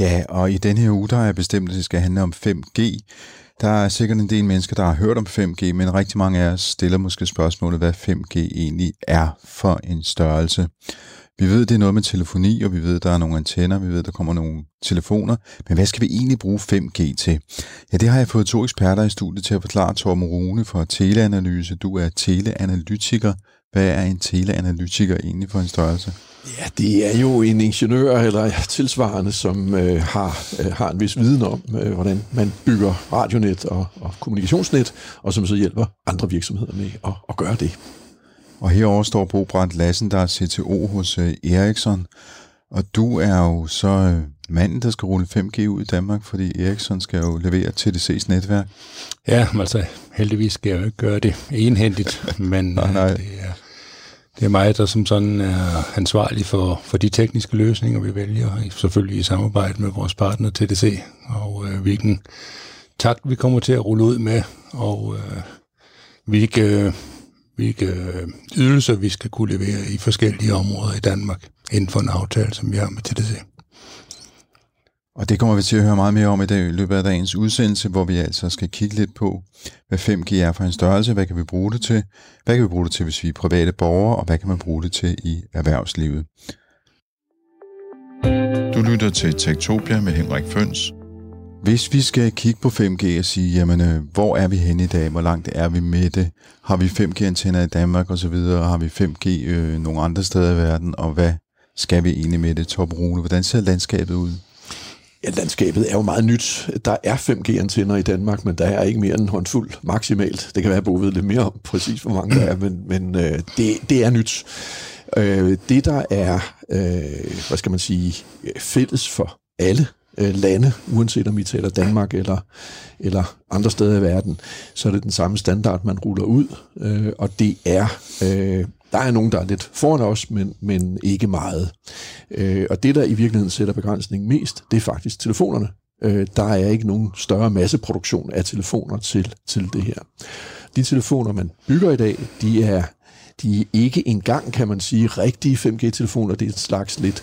Ja, og i denne her uge, der er bestemt, at det skal handle om 5G. Der er sikkert en del mennesker, der har hørt om 5G, men rigtig mange af os stiller måske spørgsmålet, hvad 5G egentlig er for en størrelse. Vi ved, det er noget med telefoni, og vi ved, der er nogle antenner, vi ved, der kommer nogle telefoner. Men hvad skal vi egentlig bruge 5G til? Ja, det har jeg fået to eksperter i studiet til at forklare. Torben Rune fra Teleanalyse. Du er teleanalytiker. Hvad er en teleanalytiker egentlig for en størrelse? Ja, det er jo en ingeniør eller tilsvarende, som har en vis viden om, hvordan man bygger radionet og kommunikationsnet, og som så hjælper andre virksomheder med at gøre det. Og herover står Bo Brandt Lassen, der er CTO hos Ericsson. Og du er jo så manden, der skal rulle 5G ud i Danmark, fordi Ericsson skal jo levere TDC's netværk. Ja, altså heldigvis skal jeg jo ikke gøre det enhændigt, men nej. Det er mig, der som sådan er ansvarlig for de tekniske løsninger, vi vælger, selvfølgelig i samarbejde med vores partner TDC, og hvilken takt vi kommer til at rulle ud med, og hvilke ydelser vi skal kunne levere i forskellige områder i Danmark inden for en aftale, som vi har med TDC. Og det kommer vi til at høre meget mere om i dag i løbet af dagens udsendelse, hvor vi altså skal kigge lidt på, hvad 5G er for en størrelse, hvad kan vi bruge det til, hvad kan vi bruge det til, hvis vi er private borgere, og hvad kan man bruge det til i erhvervslivet. Du lytter til Tektopia med Henrik Føns. Hvis vi skal kigge på 5G og sige, jamen, hvor er vi henne i dag, hvor langt er vi med det, har vi 5G-antenner i Danmark osv., har vi 5G nogle andre steder i verden, og hvad skal vi egentlig med det, Torben Rune? Hvordan ser landskabet ud? Ja, landskabet er jo meget nyt. Der er 5G-antenner i Danmark, men der er ikke mere end en håndfuld maksimalt. Det kan være, at Bo ved lidt mere om præcis, hvor mange der er, men det er nyt. Det, der er, hvad skal man sige, fælles for alle lande, uanset om vi taler Danmark eller andre steder i verden, så er det den samme standard, man ruller ud, og det er... Der er nogen, der er lidt foran os, men ikke meget. Og det, der i virkeligheden sætter begrænsningen mest, det er faktisk telefonerne. Der er ikke nogen større masseproduktion af telefoner til det her. De telefoner, man bygger i dag, de er ikke engang, kan man sige, rigtige 5G-telefoner. Det er en slags lidt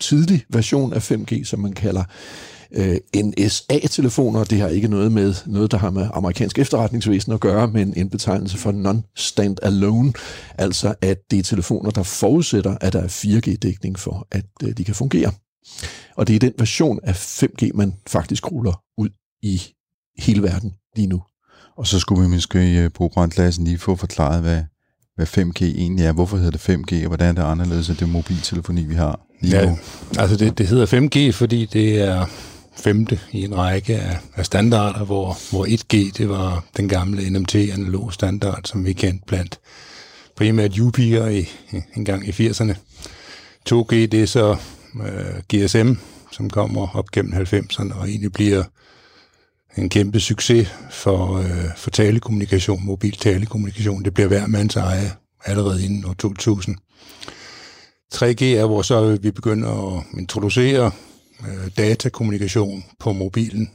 tidlig version af 5G, som man kalder NSA-telefoner. Det har ikke noget med noget, der har med amerikansk efterretningsvæsen at gøre, men en betegnelse for non-stand-alone, altså at det er telefoner, der forudsætter, at der er 4G-dækning for, at de kan fungere. Og det er den version af 5G, man faktisk ruller ud i hele verden lige nu. Og så skulle vi måske på Brandt Lassen lige få forklaret, hvad 5G egentlig er. Hvorfor hedder det 5G, og hvordan er det anderledes af det mobiltelefoni, vi har lige nu? Ja, altså det hedder 5G, fordi det er femte i en række af standarder, hvor 1G, det var den gamle NMT-analog standard, som vi kendte blandt primært UP'er engang i 80'erne. 2G, det er så GSM, som kommer op gennem 90'erne og egentlig bliver en kæmpe succes for telekommunikation, mobil telekommunikation. Det bliver hver mands eje allerede inden år 2000. 3G er, hvor så vi begynder at introducere datakommunikation på mobilen.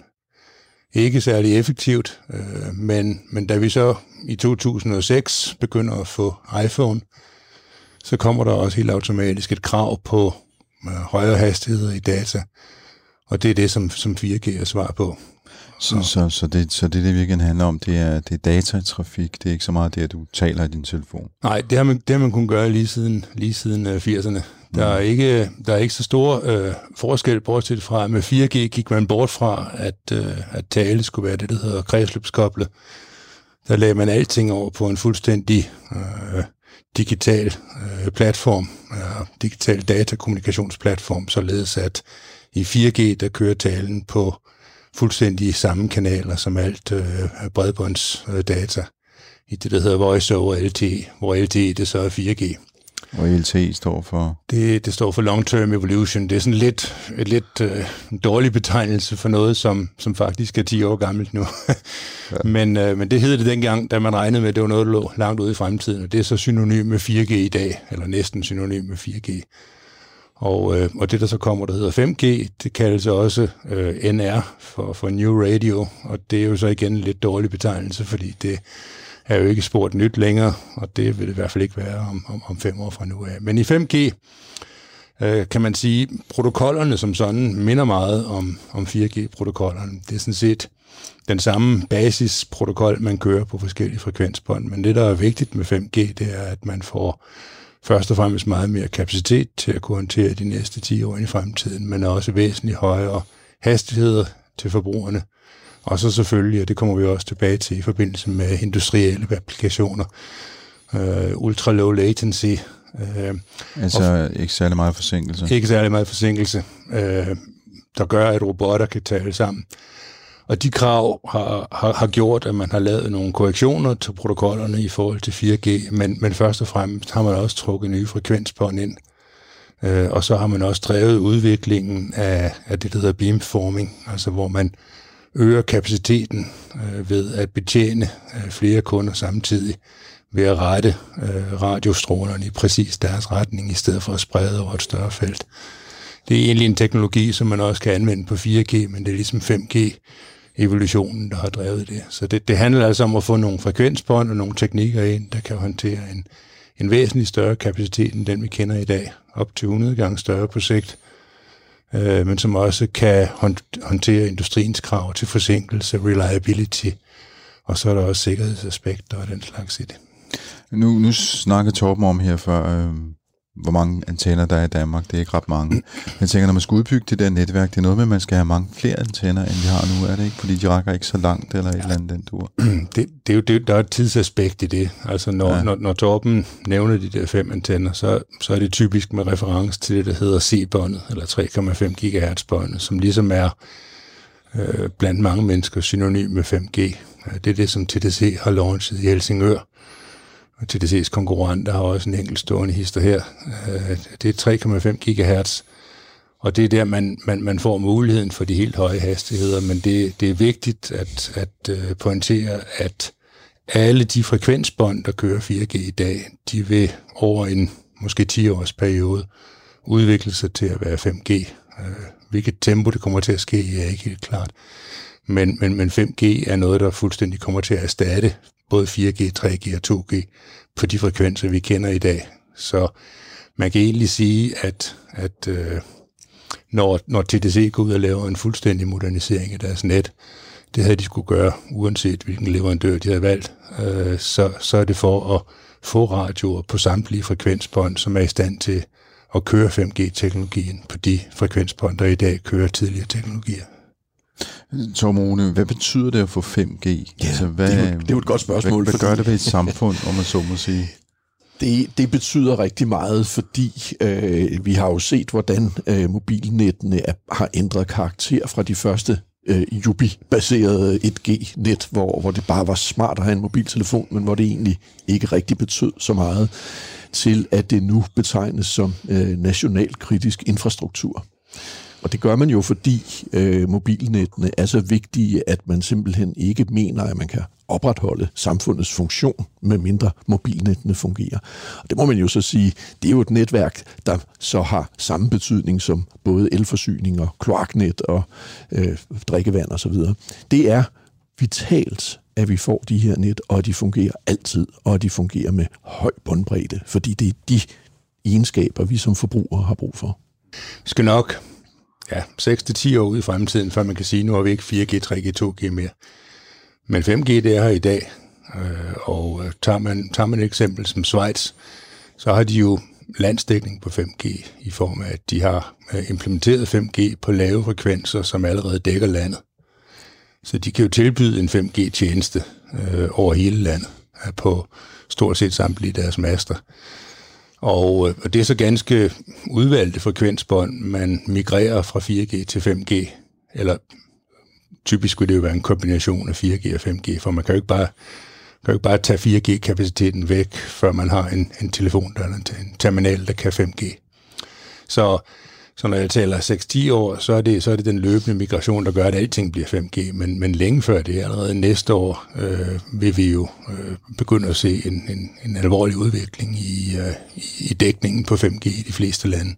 Ikke særlig effektivt, men da vi så i 2006 begynder at få iPhone, så kommer der også helt automatisk et krav på højere hastigheder i data. Og det er det, som 4G er svar på. Så det virkelig handler om, det er datatrafik, det er ikke så meget det, at du taler i din telefon. Nej, det har man kunnet gøre lige siden 80'erne. Der er ikke så stor forskel, bortset fra, med 4G gik man bort fra, at tale skulle være det, der hedder kredsløbskoblet. Der lagde man alting over på en fuldstændig digital platform, digital datakommunikationsplatform, således at i 4G, der kører talen på fuldstændig samme kanaler som alt bredbåndsdata i det, der hedder Voice over LTE, hvor LTE det så er 4G. Og LTE står for? Det står for Long Term Evolution. Det er sådan lidt dårlig betegnelse for noget, som faktisk er 10 år gammelt nu. Ja. Men det hed det dengang, da man regnede med, at det var noget, der lå langt ude i fremtiden, og det er så synonym med 4G i dag, eller næsten synonym med 4G. Og det, der så kommer, der hedder 5G, det kaldes også NR for New Radio, og det er jo så igen en lidt dårlig betegnelse, fordi det er jo ikke sport nyt længere, og det vil det i hvert fald ikke være om 5 år fra nu af. Men i 5G kan man sige, protokollerne som sådan minder meget om 4G-protokollerne. Det er sådan set den samme basisprotokol, man kører på forskellige frekvensbånd, men det, der er vigtigt med 5G, det er, at man får først og fremmest meget mere kapacitet til at kunne håndtere de næste 10 år i fremtiden, men også væsentligt højere hastigheder til forbrugerne. Og så selvfølgelig, og det kommer vi også tilbage til i forbindelse med industrielle applikationer, ultra low latency. Altså ikke særlig meget forsinkelse. Ikke særlig meget forsinkelse, der gør, at robotter kan tale sammen. Og de krav har gjort, at man har lavet nogle korrektioner til protokollerne i forhold til 4G, men først og fremmest har man også trukket nye frekvensbånd ind. Og så har man også drevet udviklingen af det, der hedder beamforming, altså hvor man øger kapaciteten ved at betjene flere kunder samtidig ved at rette radiostrålerne i præcis deres retning, i stedet for at sprede over et større felt. Det er egentlig en teknologi, som man også kan anvende på 4G, men det er ligesom 5G-evolutionen, der har drevet det. Så det handler altså om at få nogle frekvensbånd og nogle teknikker ind, der kan håndtere en væsentlig større kapacitet end den, vi kender i dag, op til 100 gange større på sigt, men som også kan håndtere industriens krav til forsinkelse, reliability, og så er der også sikkerhedsaspekter og den slags i det. Nu snakker Torben om her før, hvor mange antenner der er i Danmark. Det er ikke ret mange. Jeg tænker, når man skal udbygge det der netværk, det er noget med, at man skal have mange flere antenner, end vi har nu, er det ikke? Fordi de rækker ikke så langt, eller et eller andet den tur. Det er jo det, der er et tidsaspekt i det. Altså, når Torben nævner de der 5 antenner, så er det typisk med reference til det, der hedder C-båndet, eller 3,5 GHz-båndet, som ligesom er blandt mange mennesker synonym med 5G. Det er det, som TDC har launchet i Helsingør. TDC's konkurrenter har også en enkeltstående hister her. Det er 3,5 GHz, og det er der, man får muligheden for de helt høje hastigheder, men det er vigtigt at pointere, at alle de frekvensbånd, der kører 4G i dag, de vil over en måske 10-års periode udvikle sig til at være 5G. Hvilket tempo det kommer til at ske, er ikke helt klart. Men 5G er noget, der fuldstændig kommer til at erstatte både 4G, 3G og 2G på de frekvenser, vi kender i dag. Så man kan egentlig sige, at når TDC går ud og laver en fuldstændig modernisering af deres net, det havde de skulle gøre, uanset hvilken leverandør de havde valgt, så er det for at få radioer på samtlige frekvensbånd, som er i stand til at køre 5G-teknologien på de frekvensbånd, der i dag kører tidligere teknologier. Torben Rune, hvad betyder det at få 5G? Ja, altså, det er jo et godt spørgsmål. Hvad gør det ved et samfund, om man så må sige? Det betyder rigtig meget, fordi vi har jo set, hvordan mobilnettene har ændret karakter fra de første Jubi-baserede 1G-net, hvor det bare var smart at have en mobiltelefon, men hvor det egentlig ikke rigtig betød så meget, til at det nu betegnes som national kritisk infrastruktur. Og det gør man jo, fordi mobilnettene er så vigtige, at man simpelthen ikke mener, at man kan opretholde samfundets funktion, medmindre mobilnettene fungerer. Og det må man jo så sige, det er jo et netværk, der så har samme betydning som både elforsyning og kloaknet og drikkevand osv. Det er vitalt, at vi får de her net, og de fungerer altid, og de fungerer med høj båndbredde, fordi det er de egenskaber, vi som forbrugere har brug for. Skal nok 6-10 år ude i fremtiden, før man kan sige, nu har vi ikke 4G, 3G, 2G mere. Men 5G, det er her i dag. Og tager man et eksempel som Schweiz, så har de jo landsdækning på 5G, i form af, at de har implementeret 5G på lave frekvenser, som allerede dækker landet. Så de kan jo tilbyde en 5G-tjeneste over hele landet, på stort set samtlige deres master. Og det er så ganske udvalgte frekvensbånd, man migrerer fra 4G til 5G, eller typisk vil det jo være en kombination af 4G og 5G, for man kan jo ikke bare kan jo ikke bare tage 4G-kapaciteten væk, før man har en telefon eller en terminal, der kan 5G. Så når jeg taler 6-10 år, så er det den løbende migration, der gør, at alting bliver 5G. Men længe før det, allerede næste år, vil vi jo begynde at se en alvorlig udvikling i dækningen på 5G i de fleste lande.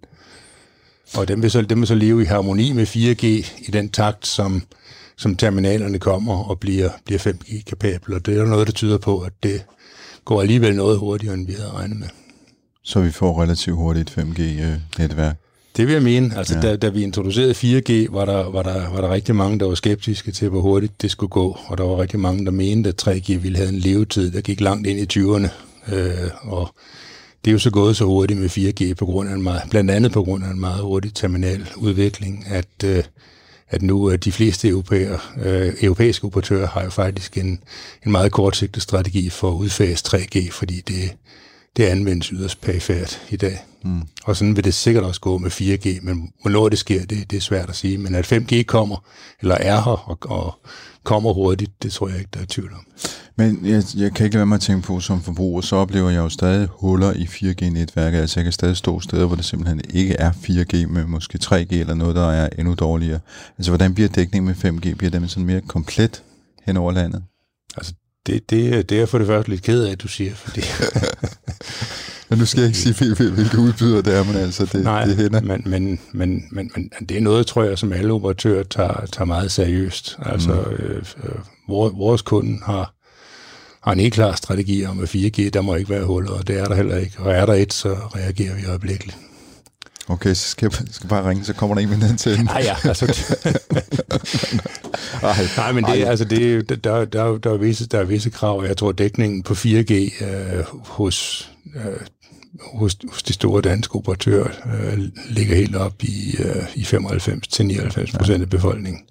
Og den vil så leve i harmoni med 4G i den takt, som terminalerne kommer og bliver 5G-kapable. Og det er noget, der tyder på, at det går alligevel noget hurtigere, end vi havde regnet med. Så vi får relativt hurtigt 5G-netværk? Det vil jeg mene. Altså, ja. Da vi introducerede 4G, var der rigtig mange, der var skeptiske til, hvor hurtigt det skulle gå. Og der var rigtig mange, der mente, at 3G ville have en levetid, der gik langt ind i 20'erne. Og det er jo så gået så hurtigt med 4G, blandt andet på grund af en meget hurtig terminaludvikling, at nu de fleste europæiske operatører har jo faktisk en meget kortsigtet strategi for at udfase 3G, fordi det anvendes yderst perifært i dag. Mm. Og sådan vil det sikkert også gå med 4G, men hvornår det sker, det er svært at sige. Men at 5G kommer, eller er her, og kommer hurtigt, det tror jeg ikke, der er tvivl om. Men jeg kan ikke lade være med at tænke på, som forbruger, så oplever jeg jo stadig huller i 4G-netværket. Altså jeg kan stadig stå steder, hvor det simpelthen ikke er 4G, men måske 3G eller noget, der er endnu dårligere. Altså hvordan bliver dækningen med 5G? Bliver den sådan mere komplet hen over landet? Altså det er jeg for det første lidt ked af, at du siger, fordi... Men nu skal jeg ikke sige, hvilke udbyder det er, men altså det, nej, det hænder. Men det er noget, tror jeg, som alle operatører tager meget seriøst. Altså vores kunde har en helt klar strategi om, at 4G, der må ikke være huller, og det er der heller ikke. Og er der et, så reagerer vi øjeblikkeligt. Okay, så skal jeg bare ringe, så kommer der en med den til. Nej, ja, altså... Nej, men det, altså det, der er visse krav, og jeg tror, dækningen på 4G hos de store danske operatører ligger helt op i 95-99% af befolkningen.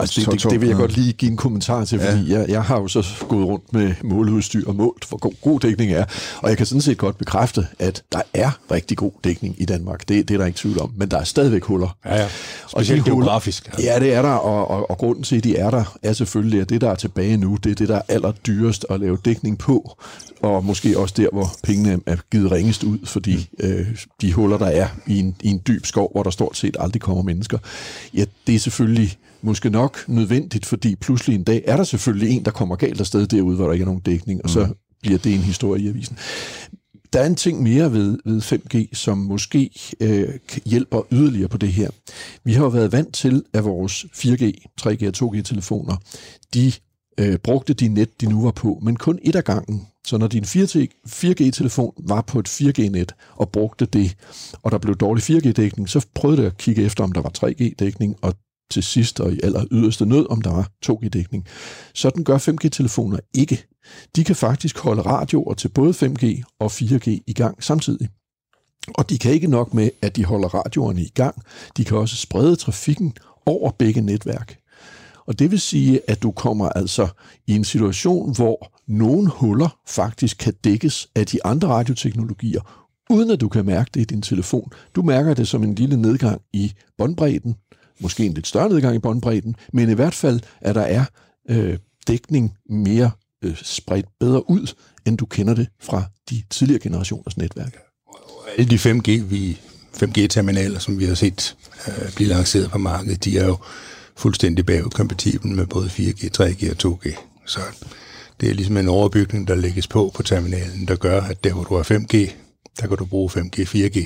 Altså det vil jeg godt lige give en kommentar til, fordi jeg har jo så gået rundt med måleudstyr og målt, hvor god dækning er, og jeg kan sådan set godt bekræfte, at der er rigtig god dækning i Danmark. Det er der ikke tvivl om, men der er stadigvæk huller. Ja, ja. Specielt geografisk. Ja, det er der, og grunden til, at de er der, er selvfølgelig, at det, der er tilbage nu, det er det, der er allerdyrest at lave dækning på, og måske også der, hvor pengene er givet ringest ud, fordi de huller, der er i en dyb skov, hvor der stort set aldrig kommer mennesker, ja, det er selvfølgelig måske nok nødvendigt, fordi pludselig en dag er der selvfølgelig en, der kommer galt afsted derude, hvor der ikke er nogen dækning, og så bliver det en historie i avisen. Der er en ting mere ved 5G, som måske hjælper yderligere på det her. Vi har jo været vant til, at vores 4G, 3G og 2G-telefoner, de brugte de net, de nu var på, men kun et af gangen. Så når din 4G-telefon var på et 4G-net og brugte det, og der blev dårlig 4G-dækning, så prøvede jeg at kigge efter, om der var 3G-dækning, og til sidst og i aller yderste nød, om der var 2G-dækning. Sådan gør 5G-telefoner ikke. De kan faktisk holde radioer til både 5G og 4G i gang samtidig. Og de kan ikke nok med, at de holder radioerne i gang. De kan også sprede trafikken over begge netværk. Og det vil sige, at du kommer altså i en situation, hvor nogle huller faktisk kan dækkes af de andre radioteknologier, uden at du kan mærke det i din telefon. Du mærker det som en lille nedgang i båndbredden, måske en lidt større nedgang i båndbredden, men i hvert fald, at der er dækning mere spredt bedre ud, end du kender det fra de tidligere generationers netværk. Og alle de 5G-terminaler, som vi har set blive lanceret på markedet, de er jo fuldstændig bagudkompatible med både 4G, 3G og 2G. Så det er ligesom en overbygning, der lægges på terminalen, der gør, at der hvor du har 5G, der kan du bruge 5G, 4G.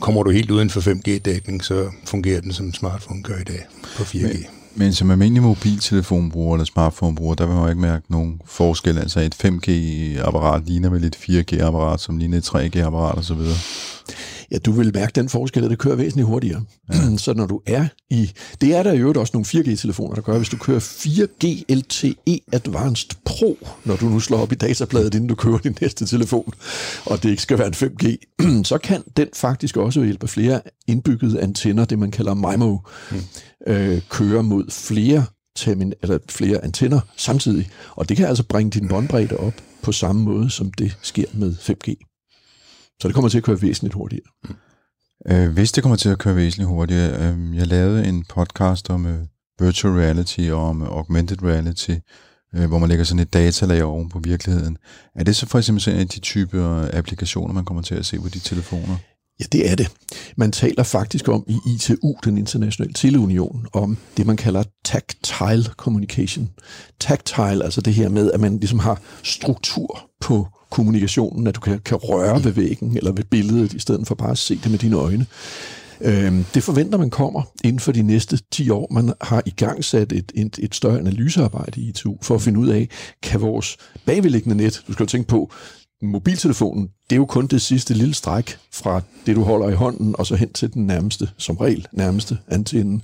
Kommer du helt uden for 5G-dækning, så fungerer den som smartphone gør i dag på 4G. Men som almindelig mobiltelefonbruger eller smartphonebruger, der vil man jo ikke mærke nogen forskel. Altså et 5G-apparat ligner vel et 4G-apparat, som ligner et 3G-apparat osv.? Ja, du vil mærke den forskel, at det kører væsentligt hurtigere. Ja. Så når du er i... Det er der jo også nogle 4G-telefoner, der gør, hvis du kører 4G LTE Advanced Pro, når du nu slår op i databladet, inden du kører din næste telefon, og det ikke skal være en 5G, så kan den faktisk også ved hjælp af flere indbyggede antenner, det man kalder MIMO, køre mod flere antenner samtidig. Og det kan altså bringe din båndbredde op på samme måde, som det sker med 5G. Så det kommer til at køre væsentligt hurtigere. Hvis det kommer til at køre væsentligt hurtigere, jeg lavede en podcast om virtual reality og om augmented reality hvor man lægger sådan et datalag oven på virkeligheden. Er det så for eksempel sådan en af de typer applikationer, man kommer til at se på de telefoner? Ja, det er det. Man taler faktisk om i ITU, den internationale teleunion, om det, man kalder tactile communication. Tactile, altså det her med, at man ligesom har struktur på kommunikationen, at du kan røre ved væggen eller ved billedet, i stedet for bare at se det med dine øjne. Det forventer man kommer inden for de næste 10 år. Man har igangsat et større analysearbejde i ITU for at finde ud af, kan vores bagvedliggende net, du skal jo tænke på, mobiltelefonen, det er jo kun det sidste lille stræk fra det, du holder i hånden, og så hen til den nærmeste, som regel nærmeste antennen,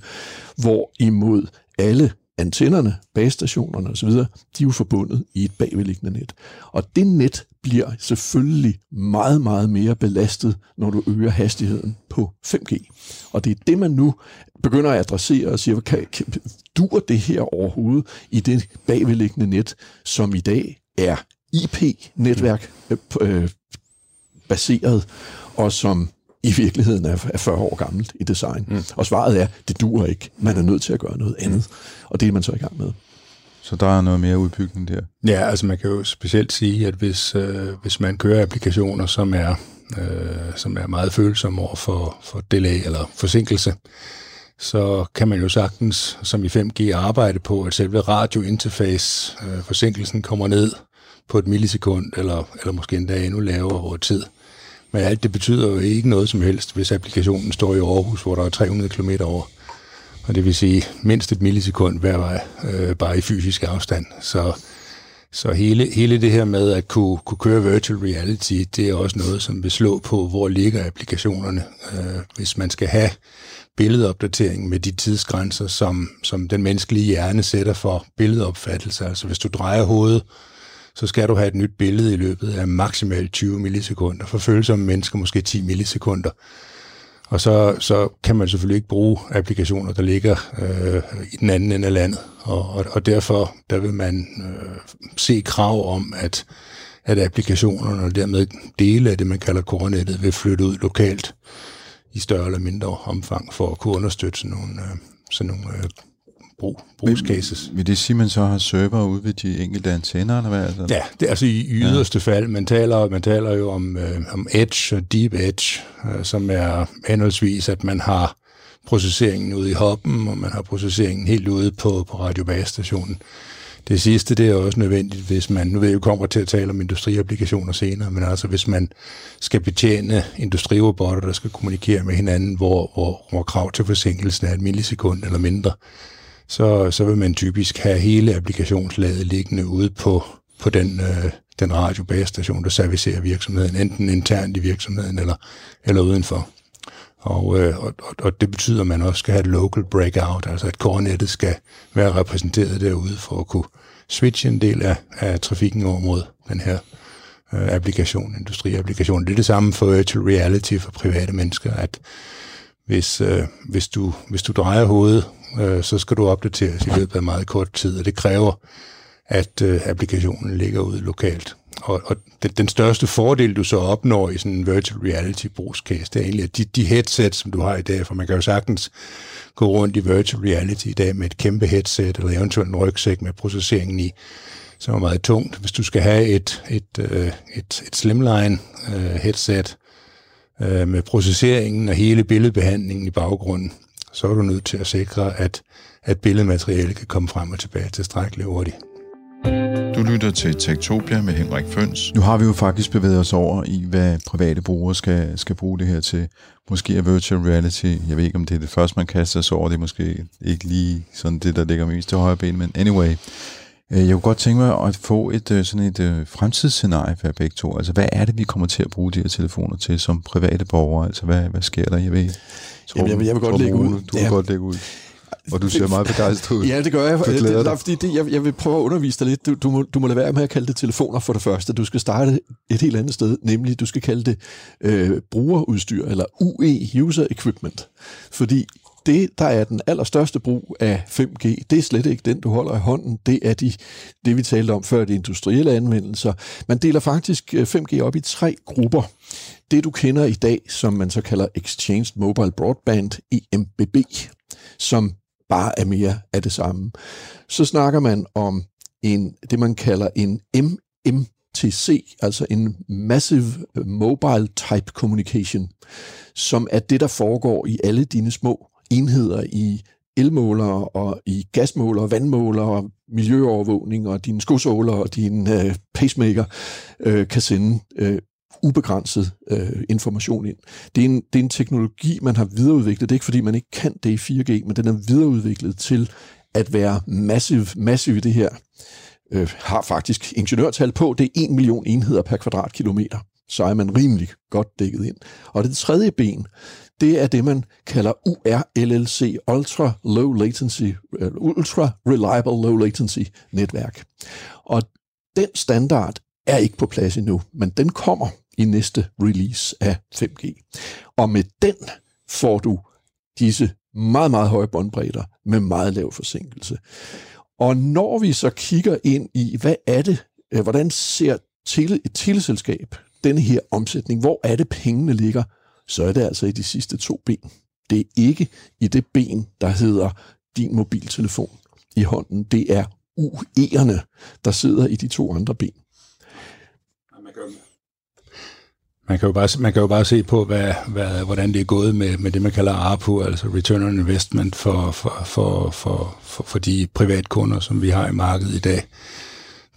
hvor imod alle antennerne, basestationerne osv., de er jo forbundet i et bagvedliggende net. Og det net bliver selvfølgelig meget, meget mere belastet, når du øger hastigheden på 5G. Og det er det, man nu begynder at adressere og siger, dur det her overhovedet i det bagvedliggende net, som i dag er IP-netværk baseret, og som i virkeligheden er 40 år gammelt i design. Mm. Og svaret er, det duer ikke. Man er nødt til at gøre noget andet. Og det er man så i gang med. Så der er noget mere udbygning der? Ja, altså man kan jo specielt sige, at hvis man kører applikationer, som er meget følsomme over for delay eller forsinkelse, så kan man jo sagtens, som i 5G, arbejde på, at selve radiointerface, forsinkelsen kommer ned på et millisekund, eller måske endda endnu lavere over tid. Men alt det betyder jo ikke noget som helst, hvis applikationen står i Aarhus, hvor der er 300 km over. Og det vil sige mindst et millisekund hver vej, bare i fysisk afstand. Så hele det her med at kunne køre virtual reality, det er også noget, som vil slå på, hvor ligger applikationerne, hvis man skal have billedopdatering med de tidsgrænser, som den menneskelige hjerne sætter for billedopfattelse. Altså hvis du drejer hovedet, så skal du have et nyt billede i løbet af maksimalt 20 millisekunder. For følsomme mennesker måske 10 millisekunder. Og så kan man selvfølgelig ikke bruge applikationer, der ligger i den anden ende af landet. Og derfor der vil man se krav om, at applikationerne og dermed dele af det, man kalder korenettet, vil flytte ud lokalt i større eller mindre omfang for at kunne understøtte sådan nogle brugscases. Vil det sige, at man så har server ude ved de enkelte antenner, eller hvad? Altså? Ja, det er altså i yderste fald. Man taler jo om edge og deep edge, som er henholdsvis, at man har processeringen ude i hoppen, og man har processeringen helt ude på radiobasestationen. Det sidste, det er også nødvendigt, hvis man, nu ved jeg jo, kommer til at tale om industriapplikationer senere, men altså hvis man skal betjene industrirobotter, der skal kommunikere med hinanden, hvor krav til forsinkelsen er et millisekund eller mindre, så vil man typisk have hele applikationslaget liggende ude på den radiobasestation, der servicerer virksomheden, enten internt i virksomheden eller udenfor. Og det betyder, at man også skal have et local breakout, altså at core-nettet skal være repræsenteret derude for at kunne switche en del af trafikken over mod den her applikation, industriapplikation. Det er det samme for virtual reality for private mennesker, at hvis du drejer hovedet, så skal du opdateres i løbet af meget kort tid, og det kræver, at applikationen ligger ude lokalt. Og den største fordel, du så opnår i sådan en virtual reality-brugscase, det er egentlig, at de headsets, som du har i dag, for man kan jo sagtens gå rundt i virtual reality i dag med et kæmpe headset, eller eventuelt en rygsæk med processeringen i, som er meget tungt. Hvis du skal have et slimline-headset med processeringen og hele billedbehandlingen i baggrunden, så er du nødt til at sikre, at billedmateriale kan komme frem og tilbage tilstrækkeligt hurtigt. Du lytter til Tektopia med Henrik Føns. Nu har vi jo faktisk bevæget os over i, hvad private brugere skal bruge det her til. Måske er virtual reality, jeg ved ikke, om det er det første, man kaster sig over, det er måske ikke lige sådan det, der ligger mest til højre ben, men anyway. Jeg kunne godt tænke mig at få sådan et fremtidsscenarie for begge to. Altså, hvad er det, vi kommer til at bruge de her telefoner til som private borgere? Altså, hvad sker der? Jeg ved. Jeg vil godt lægge ud. Og du ser meget begejstret ud. Ja, det gør jeg. Jeg vil prøve at undervise dig lidt. Du må lade være med at kalde det telefoner for det første. Du skal starte et helt andet sted, nemlig du skal kalde det brugerudstyr, eller UE, User Equipment. Fordi det, der er den allerstørste brug af 5G, det er slet ikke den, du holder i hånden. Det er det vi talte om før, de industrielle anvendelser. Man deler faktisk 5G op i 3 grupper. Det, du kender i dag, som man så kalder Exchange Mobile Broadband, EMBB, som bare er mere af det samme. Så snakker man om det, man kalder en MMTC, altså en Massive Mobile Type Communication, som er det, der foregår i alle dine små enheder i elmålere og i gasmålere, vandmålere, miljøovervågning og dine skosåler og dine pacemaker kan sende ubegrænset information ind. Det er en teknologi, man har videreudviklet. Det er ikke, fordi man ikke kan det i 4G, men den er videreudviklet til at være massiv i det her. Har faktisk ingeniørtal på. Det er 1 million enheder per kvadratkilometer. Så er man rimelig godt dækket ind. Og det tredje ben, det er det, man kalder URLLC, Ultra Reliable Low Latency netværk. Og den standard er ikke på plads endnu, men den kommer i næste release af 5G. Og med den får du disse meget, meget høje båndbredder med meget lav forsinkelse. Og når vi så kigger ind i, hvordan ser et teleselskab den her omsætning, hvor er det pengene ligger, så er det altså i de sidste to ben. Det er ikke i det ben, der hedder din mobiltelefon i hånden. Det er UE'erne, der sidder i de to andre ben. Man kan jo bare se på, hvordan det er gået med det, man kalder ARPU, altså Return on Investment for de privatkunder, som vi har i markedet i dag.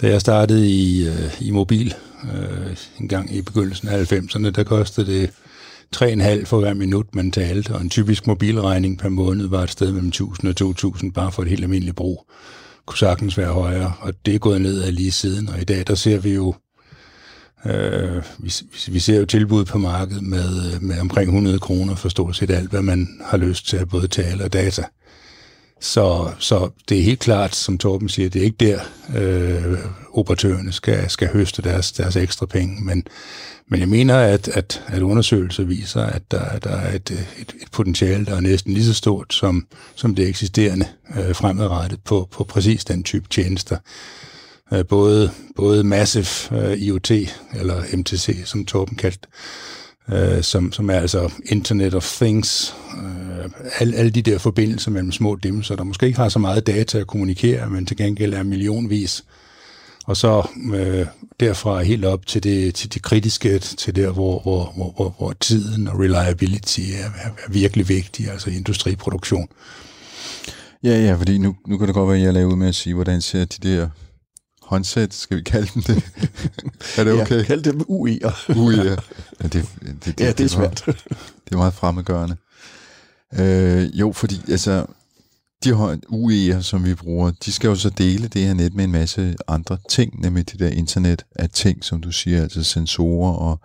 Da jeg startede i mobil en gang i begyndelsen af 90'erne, der kostede det 3,5 for hver minut, man talte, og en typisk mobilregning per måned var et sted mellem 1.000 og 2.000, bare for et helt almindeligt brug. Det kunne sagtens være højere, og det er gået nedad lige siden, og i dag der ser vi jo vi ser jo tilbud på markedet med omkring 100 kroner for stort set alt, hvad man har lyst til at både tale og data. Så det er helt klart, som Torben siger, det er ikke der operatørerne skal høste deres ekstra penge. Men jeg mener, at undersøgelser viser, at der er et potentiale, der er næsten lige så stort som det eksisterende fremadrettet på præcis den type tjenester. Både Massive IoT, eller MTC, som Torben kaldte, som er altså Internet of Things, alle de der forbindelser mellem små dimser, der måske ikke har så meget data at kommunikere, men til gengæld er millionvis. Og så derfra helt op til det kritiske, til der, hvor tiden og reliability er virkelig vigtig, altså industriproduktion. Ja, fordi nu kan det godt være, at jeg laver ud med at sige, hvordan ser de der håndsæt, skal vi kalde dem det? Er det okay? Ja, kalde dem UE'er. UE'er. Ja, det er svært. Det er meget fremmedgørende. Fordi altså, de UE'er, som vi bruger, de skal jo så dele det her net med en masse andre ting, nemlig det der internet af ting, som du siger, altså sensorer og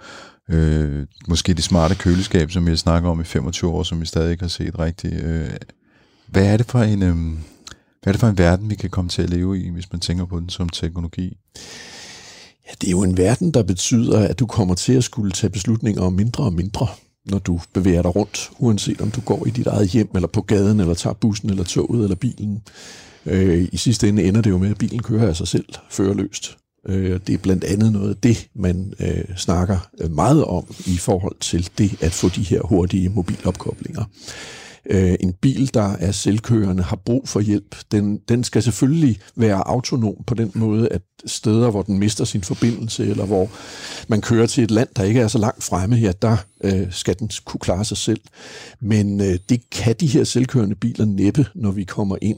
måske det smarte køleskab, som jeg snakker om i 25 år, som vi stadig ikke har set rigtigt. Hvad er det for en... Hvad er det for en verden, vi kan komme til at leve i, hvis man tænker på den som teknologi? Ja, det er jo en verden, der betyder, at du kommer til at skulle tage beslutninger om mindre og mindre, når du bevæger dig rundt, uanset om du går i dit eget hjem, eller på gaden, eller tager bussen, eller toget, eller bilen. I sidste ende ender det jo med, at bilen kører af sig selv, førerløst. Det er blandt andet noget af det, man snakker meget om i forhold til det at få de her hurtige mobilopkoblinger. En bil, der er selvkørende, har brug for hjælp. Den skal selvfølgelig være autonom på den måde, at steder, hvor den mister sin forbindelse, eller hvor man kører til et land, der ikke er så langt fremme, ja, der skal den kunne klare sig selv. Men det kan de her selvkørende biler næppe, når vi kommer ind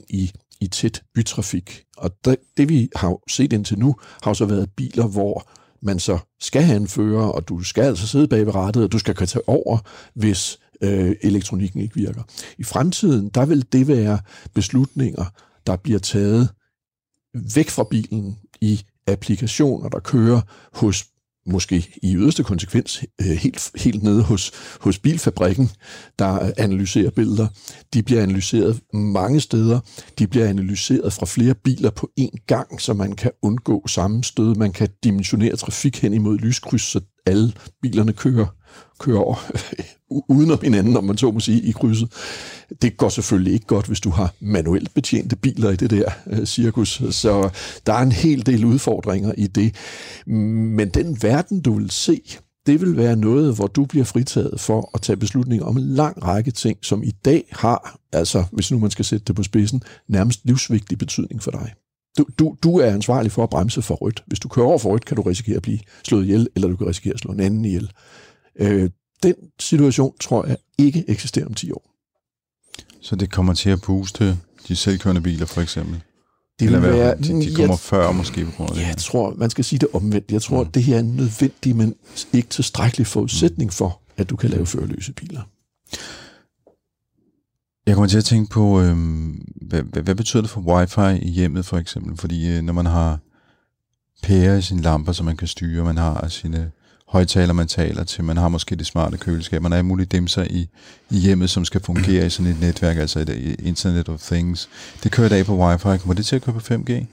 i tæt bytrafik. Og det vi har set indtil nu, har så været biler, hvor man så skal have en fører, og du skal altså sidde bag ved rattet, og du skal kunne tage over, hvis elektronikken ikke virker. I fremtiden, der vil det være beslutninger, der bliver taget væk fra bilen i applikationer, der kører hos, måske i yderste konsekvens, helt nede hos bilfabrikken, der analyserer billeder. De bliver analyseret mange steder. De bliver analyseret fra flere biler på én gang, så man kan undgå sammenstød. Man kan dimensionere trafik hen imod lyskryds, så alle bilerne kører over uden om hinanden, om man så må sige, i krydset. Det går selvfølgelig ikke godt, hvis du har manuelt betjente biler i det der cirkus, så der er en hel del udfordringer i det. Men den verden, du vil se, det vil være noget, hvor du bliver fritaget for at tage beslutninger om en lang række ting, som i dag har, altså hvis nu man skal sætte det på spidsen, nærmest livsvigtig betydning for dig. Du er ansvarlig for at bremse for rødt. Hvis du kører over for rødt, kan du risikere at blive slået ihjel, eller du kan risikere at slå en anden ihjel. Den situation tror jeg ikke eksisterer om 10 år. Så det kommer til at booste de selvkørende biler, for eksempel? Det vil være, de kommer før måske på grund af det. Jeg tror, man skal sige det omvendt. Jeg tror, at det her er en nødvendig, men ikke tilstrækkelig forudsætning for, at du kan lave førerløse biler. Jeg kommer til at tænke på, hvad betyder det for wifi i hjemmet for eksempel? Fordi når man har pærer i sine lamper, som man kan styre, man har sine højtaler, man taler til, man har måske det smarte køleskab, man har muligt dimser i hjemmet, som skal fungere i sådan et netværk, altså et Internet of Things. Det kører i dag på wifi. Kommer det til at køre på 5G?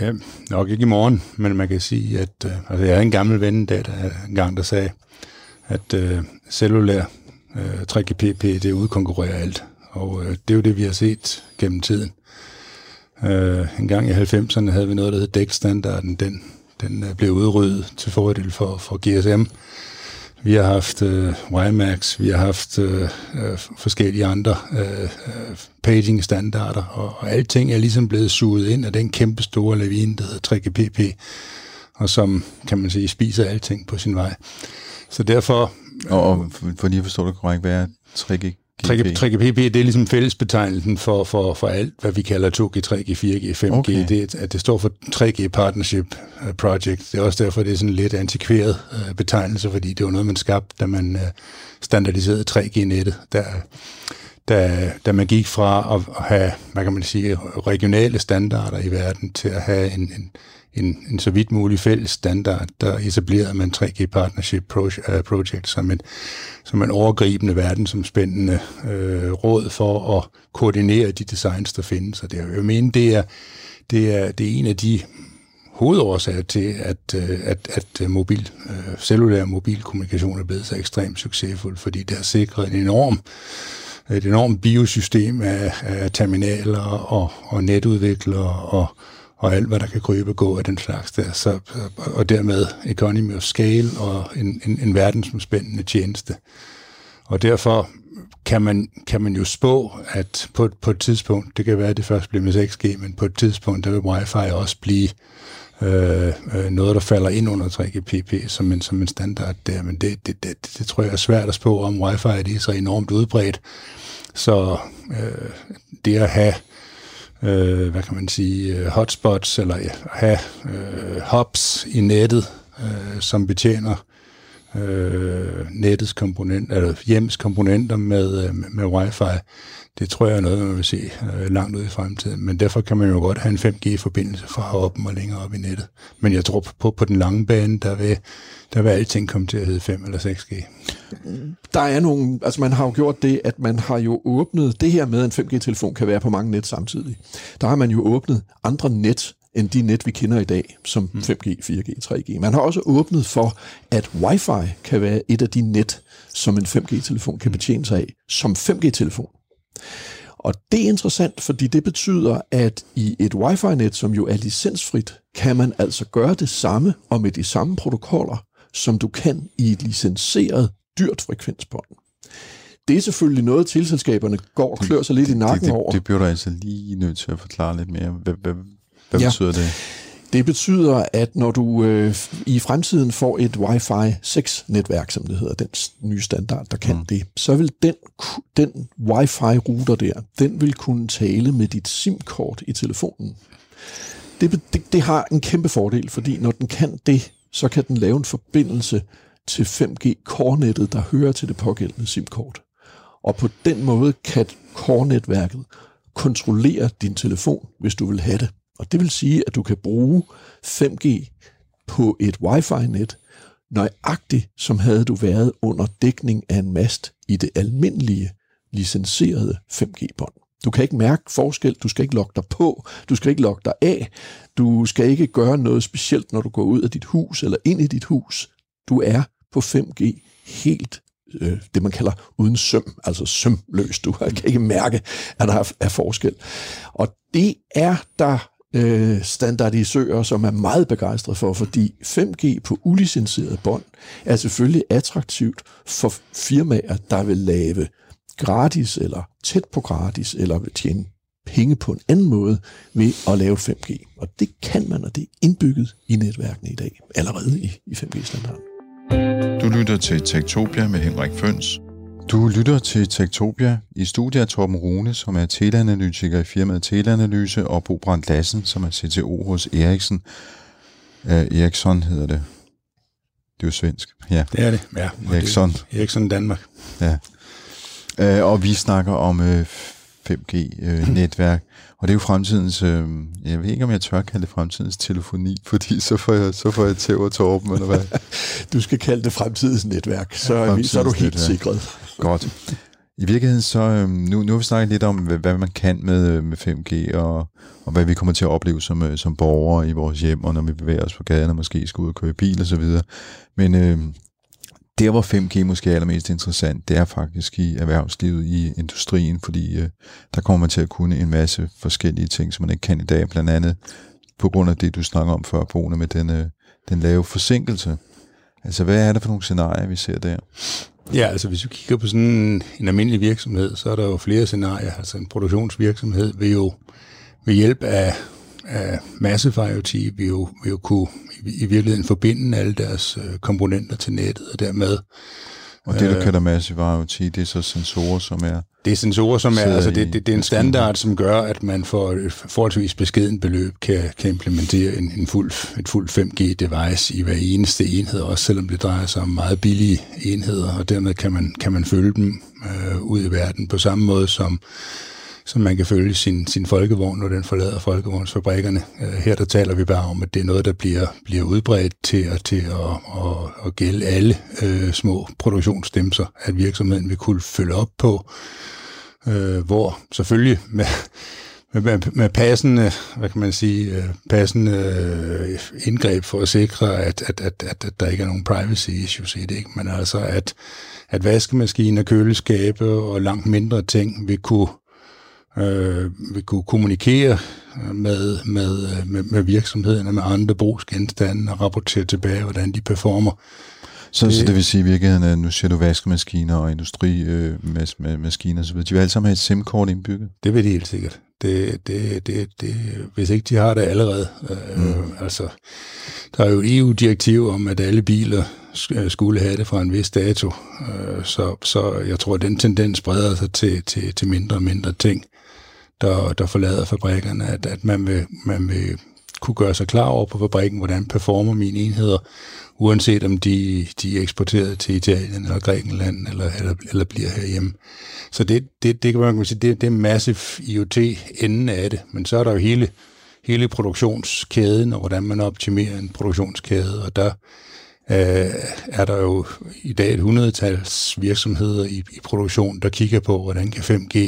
Ja, nok ikke i morgen, men man kan sige, at jeg er en gammel ven, der sagde, at cellulær 3GPP, det udkonkurrerer alt. Og det er jo det, vi har set gennem tiden. En gang i 90'erne havde vi noget, der hed DEC-standarden. Den blev udryddet til fordel for GSM. Vi har haft WiMAX, vi har haft forskellige andre paging-standarder, og alting er ligesom blevet suget ind af den kæmpe store lavine, der hedder 3GPP, og som, kan man sige, spiser alting på sin vej. Så derfor... Og for lige at forstå det korrekt, hvad er 3GPP? 3GPP, det er ligesom fællesbetegnelsen for alt, hvad vi kalder 2G, 3G, 4G, 5G. Okay. Det står for 3G Partnership Project. Det er også derfor, det er sådan en lidt antikveret betegnelse, fordi det var noget, man skabte, da man standardiserede 3G-nettet. Da man gik fra at have, hvad kan man sige, regionale standarder i verden til at have en så vidt mulig fælles standard, der etablerede man 3G Partnership Project som en overgribende verdensomspændende råd for at koordinere de designs, der findes. Og det, jeg mener, det er en af de hovedårsager til, at cellulær mobilkommunikation er blevet så ekstremt succesfuld, fordi det har sikret et enormt biosystem af terminaler og netudviklere og alt, hvad der kan krybe og gå af den slags der. Så, og dermed economy of scale og en verdensomspændende tjeneste. Og derfor kan man jo spå, at på et tidspunkt, det kan være, at det først bliver med 6G, men på et tidspunkt, der vil Wi-Fi også blive noget, der falder ind under 3GPP som en standard der. Men det tror jeg er svært at spå om. Wi-Fi er så enormt udbredt. Så det at have hvad kan man sige, hotspots eller have hubs i nettet, som betjener nettets komponent, eller hjems komponenter med wifi, det tror jeg er noget, man vil se langt ud i fremtiden. Men derfor kan man jo godt have en 5G-forbindelse fra heroppe og længere op i nettet. Men jeg tror på den lange bane, der vil alting komme til at hedde 5 eller 6G. Der er nogle, altså man har jo gjort det, at man har jo åbnet det her med, at en 5G-telefon kan være på mange net samtidig. Der har man jo åbnet andre net, end de net, vi kender i dag, som 5G, 4G, 3G. Man har også åbnet for, at wifi kan være et af de net, som en 5G-telefon kan betjene sig af, som 5G-telefon. Og det er interessant, fordi det betyder, at i et wifi-net, som jo er licensfrit, kan man altså gøre det samme og med de samme protokoller, som du kan i et licenseret, dyrt frekvensbånd. Det er selvfølgelig noget, tilselskaberne går og klør sig lidt i nakken over. Det bliver du altså lige nødt til at forklare lidt mere. Hvad betyder det? Det betyder, at når du i fremtiden får et Wi-Fi 6-netværk, som det hedder, den nye standard, der kan det, så vil den Wi-Fi-router der, den vil kunne tale med dit SIM-kort i telefonen. Det har en kæmpe fordel, fordi når den kan det, så kan den lave en forbindelse til 5G-core-nettet, der hører til det pågældende SIM-kort. Og på den måde kan core-netværket kontrollere din telefon, hvis du vil have det. Og det vil sige, at du kan bruge 5G på et wifi-net, nøjagtigt som havde du været under dækning af en mast i det almindelige, licenserede 5G-bånd. Du kan ikke mærke forskel, du skal ikke logge dig på, du skal ikke logge dig af, du skal ikke gøre noget specielt, når du går ud af dit hus eller ind i dit hus. Du er på 5G helt det, man kalder uden søm, altså sømløs. Du kan ikke mærke, at der er forskel. Og det er der standardisører, som er meget begejstrede for, fordi 5G på ulicenseret bånd er selvfølgelig attraktivt for firmaer, der vil lave gratis eller tæt på gratis, eller vil tjene penge på en anden måde ved at lave 5G. Og det kan man, og det er indbygget i netværkene i dag, allerede i 5G-standarden. Du lytter til Tektopia med Henrik Føns. Du lytter til Tektopia. I studiet er Torben Rune, som er teleanalytiker i firmaet Teleanalyse, og Bo Brandt Lassen, som er CTO hos Ericsson. Ericsson hedder det. Det er jo svensk. Ja. Det er det, ja. Ericsson. Ericsson Danmark. Ja. Og vi snakker om 5G-netværk, og det er jo fremtidens, jeg ved ikke, om jeg tør kalde det fremtidens telefoni, fordi så får jeg tæv og Torben, eller hvad? Du skal kalde det fremtidens netværk, så er du helt sikret. Godt. I virkeligheden så, nu har vi snakket lidt om, hvad man kan med 5G, og hvad vi kommer til at opleve som borgere i vores hjem, og når vi bevæger os på gaden, og måske skal ud og køre i bil og så videre. Men der, hvor 5G måske er allermest interessant, det er faktisk i erhvervslivet, i industrien, fordi der kommer man til at kunne en masse forskellige ting, som man ikke kan i dag, blandt andet på grund af det, du snakker om før, Bo, med den lave forsinkelse. Altså, hvad er der for nogle scenarier, vi ser der? Ja, altså hvis vi kigger på sådan en almindelig virksomhed, så er der jo flere scenarier. Altså en produktionsvirksomhed vil jo ved hjælp af masse fra IoT vil jo kunne i virkeligheden forbinde alle deres komponenter til nettet, og dermed... Og det, der kalder massive IoT, det er så sensorer, som er... Det er sensorer, som er... Altså det er en standard, som gør, at man for et forholdsvis beskeden beløb kan implementere et fuldt 5G-device i hver eneste enhed, også selvom det drejer sig om meget billige enheder, og dermed kan man følge dem ud i verden på samme måde som man kan følge sin folkevogn, når den forlader folkevognsfabrikkerne. Her der taler vi bare om, at det er noget, der bliver udbredt til at gælde alle små produktionsstemser, at virksomheden vil kunne følge op på, hvor selvfølgelig med passende, hvad kan man sige, passende indgreb for at sikre, at der ikke er nogen privacy issues i det, ikke? Men altså, at vaskemaskiner, køleskabe og langt mindre ting vil kunne kommunikere med virksomheden og med andre brugsgenstande og rapportere tilbage, hvordan de performer. Så det vil sige i virkeligheden, at nu ser du vaskemaskiner og industrimaskiner osv., de vil alle sammen have et SIM-kort indbygget? Det vil de helt sikkert. Det, hvis ikke de har det allerede. Altså, der er jo EU-direktiv om, at alle biler skulle have det fra en vis dato, så jeg tror, at den tendens breder sig til mindre og mindre ting, der forlader fabrikkerne, at man vil kunne gøre sig klar over på fabrikken, hvordan performer mine enheder, uanset om de er eksporteret til Italien eller Grækenland eller bliver herhjemme. Så det kan man sige, det er massive IoT enden af det, men så er der jo hele produktionskæden, og hvordan man optimerer en produktionskæde, og der er der jo i dag et 100-tals virksomheder i produktion, der kigger på, hvordan kan 5G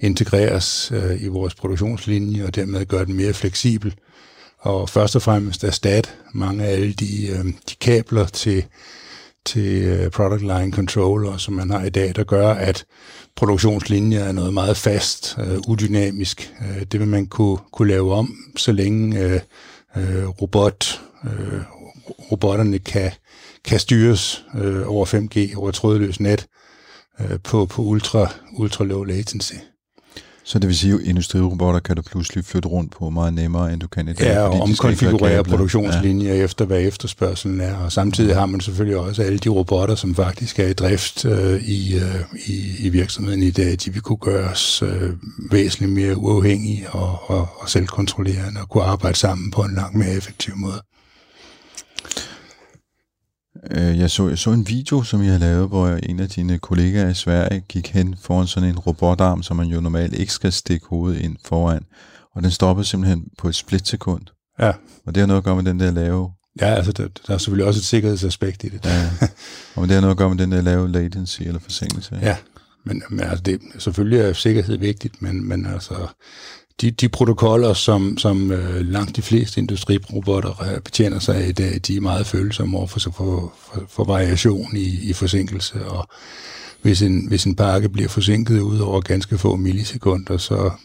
integreres i vores produktionslinje, og dermed gøre den mere fleksibel. Og først og fremmest erstatte mange af alle de kabler til product line controller, som man har i dag, der gør, at produktionslinjer er noget meget fast, udynamisk. Det vil man kunne lave om, så længe robotterne kan styres over 5G, over trådløs net, på ultra low latency. Så det vil sige, at industrirobotter kan du pludselig flytte rundt på meget nemmere, end du kan i dag? Ja, og omkonfigurere produktionslinjer efter, hvad efterspørgselen er. Og samtidig har man selvfølgelig også alle de robotter, som faktisk er i drift i virksomheden i dag. De vil kunne gøres væsentligt mere uafhængige og selvkontrollerende og kunne arbejde sammen på en langt mere effektiv måde. Jeg så en video, som jeg har lavet, hvor en af dine kollegaer i Sverige gik hen foran sådan en robotarm, som man jo normalt ikke skal stikke hovedet ind foran. Og den stoppede simpelthen på et splitsekund. Ja. Og det har noget at gøre med den der lave... Ja, altså der er selvfølgelig også et sikkerhedsaspekt i det. Ja. Og det har noget at gøre med den der lave latency eller forsinkelse. Ja, men altså det, selvfølgelig er sikkerhed vigtigt, men altså... De protokoller, som langt de fleste industrirobotter betjener sig af i dag, de er meget følsomme over for variation i forsinkelse, og hvis en pakke bliver forsinket ud over ganske få millisekunder,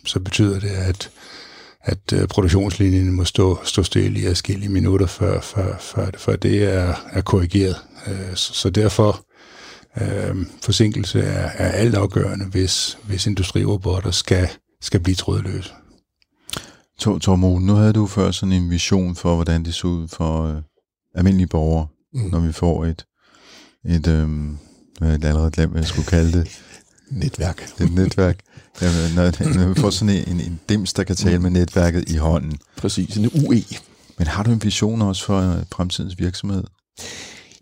så betyder det, at produktionslinjen må stå stille i adskillige minutter, før det er korrigeret. Så derfor... forsinkelse er altafgørende, hvis industrirobotter skal skal blive trådløse. Torben, nu havde du før sådan en vision for, hvordan det så ud for almindelige borgere, når vi får et allerede glemt, hvad jeg skulle kalde det. Netværk. Det netværk. Jamen, når vi får sådan en dims, der kan tale med netværket i hånden. Præcis, en UE. Men har du en vision også for fremtidens virksomhed?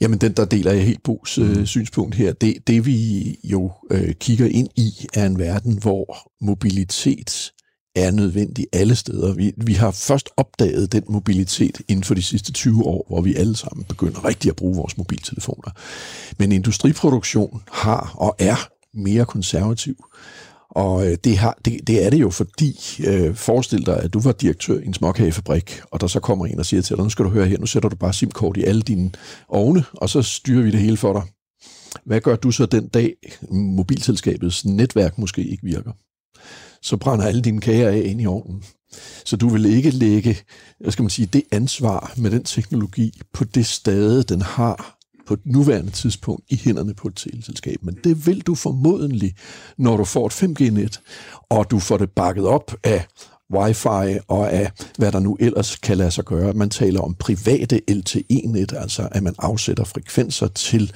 Jamen, den der deler jeg helt Bo's synspunkt her. Det vi jo kigger ind i, er en verden, hvor mobilitet er nødvendig alle steder. Vi har først opdaget den mobilitet inden for de sidste 20 år, hvor vi alle sammen begynder rigtig at bruge vores mobiltelefoner. Men industriproduktion har og er mere konservativ. Og det er det jo, fordi forestil dig, at du var direktør i en småkagefabrik, og der så kommer en og siger til dig, nu skal du høre her, nu sætter du bare SIM-kort i alle dine ovne, og så styrer vi det hele for dig. Hvad gør du så den dag, mobilselskabets netværk måske ikke virker? Så brænder alle dine kager af ind i ovnen. Så du vil ikke lægge, hvad skal man sige, det ansvar med den teknologi på det stade, den har på et nuværende tidspunkt i hænderne på et teleselskab. Men det vil du formodentlig, når du får et 5G-net, og du får det bakket op af Wi-Fi og af, hvad der nu ellers kan lade sig gøre. Man taler om private LTE-net, altså at man afsætter frekvenser til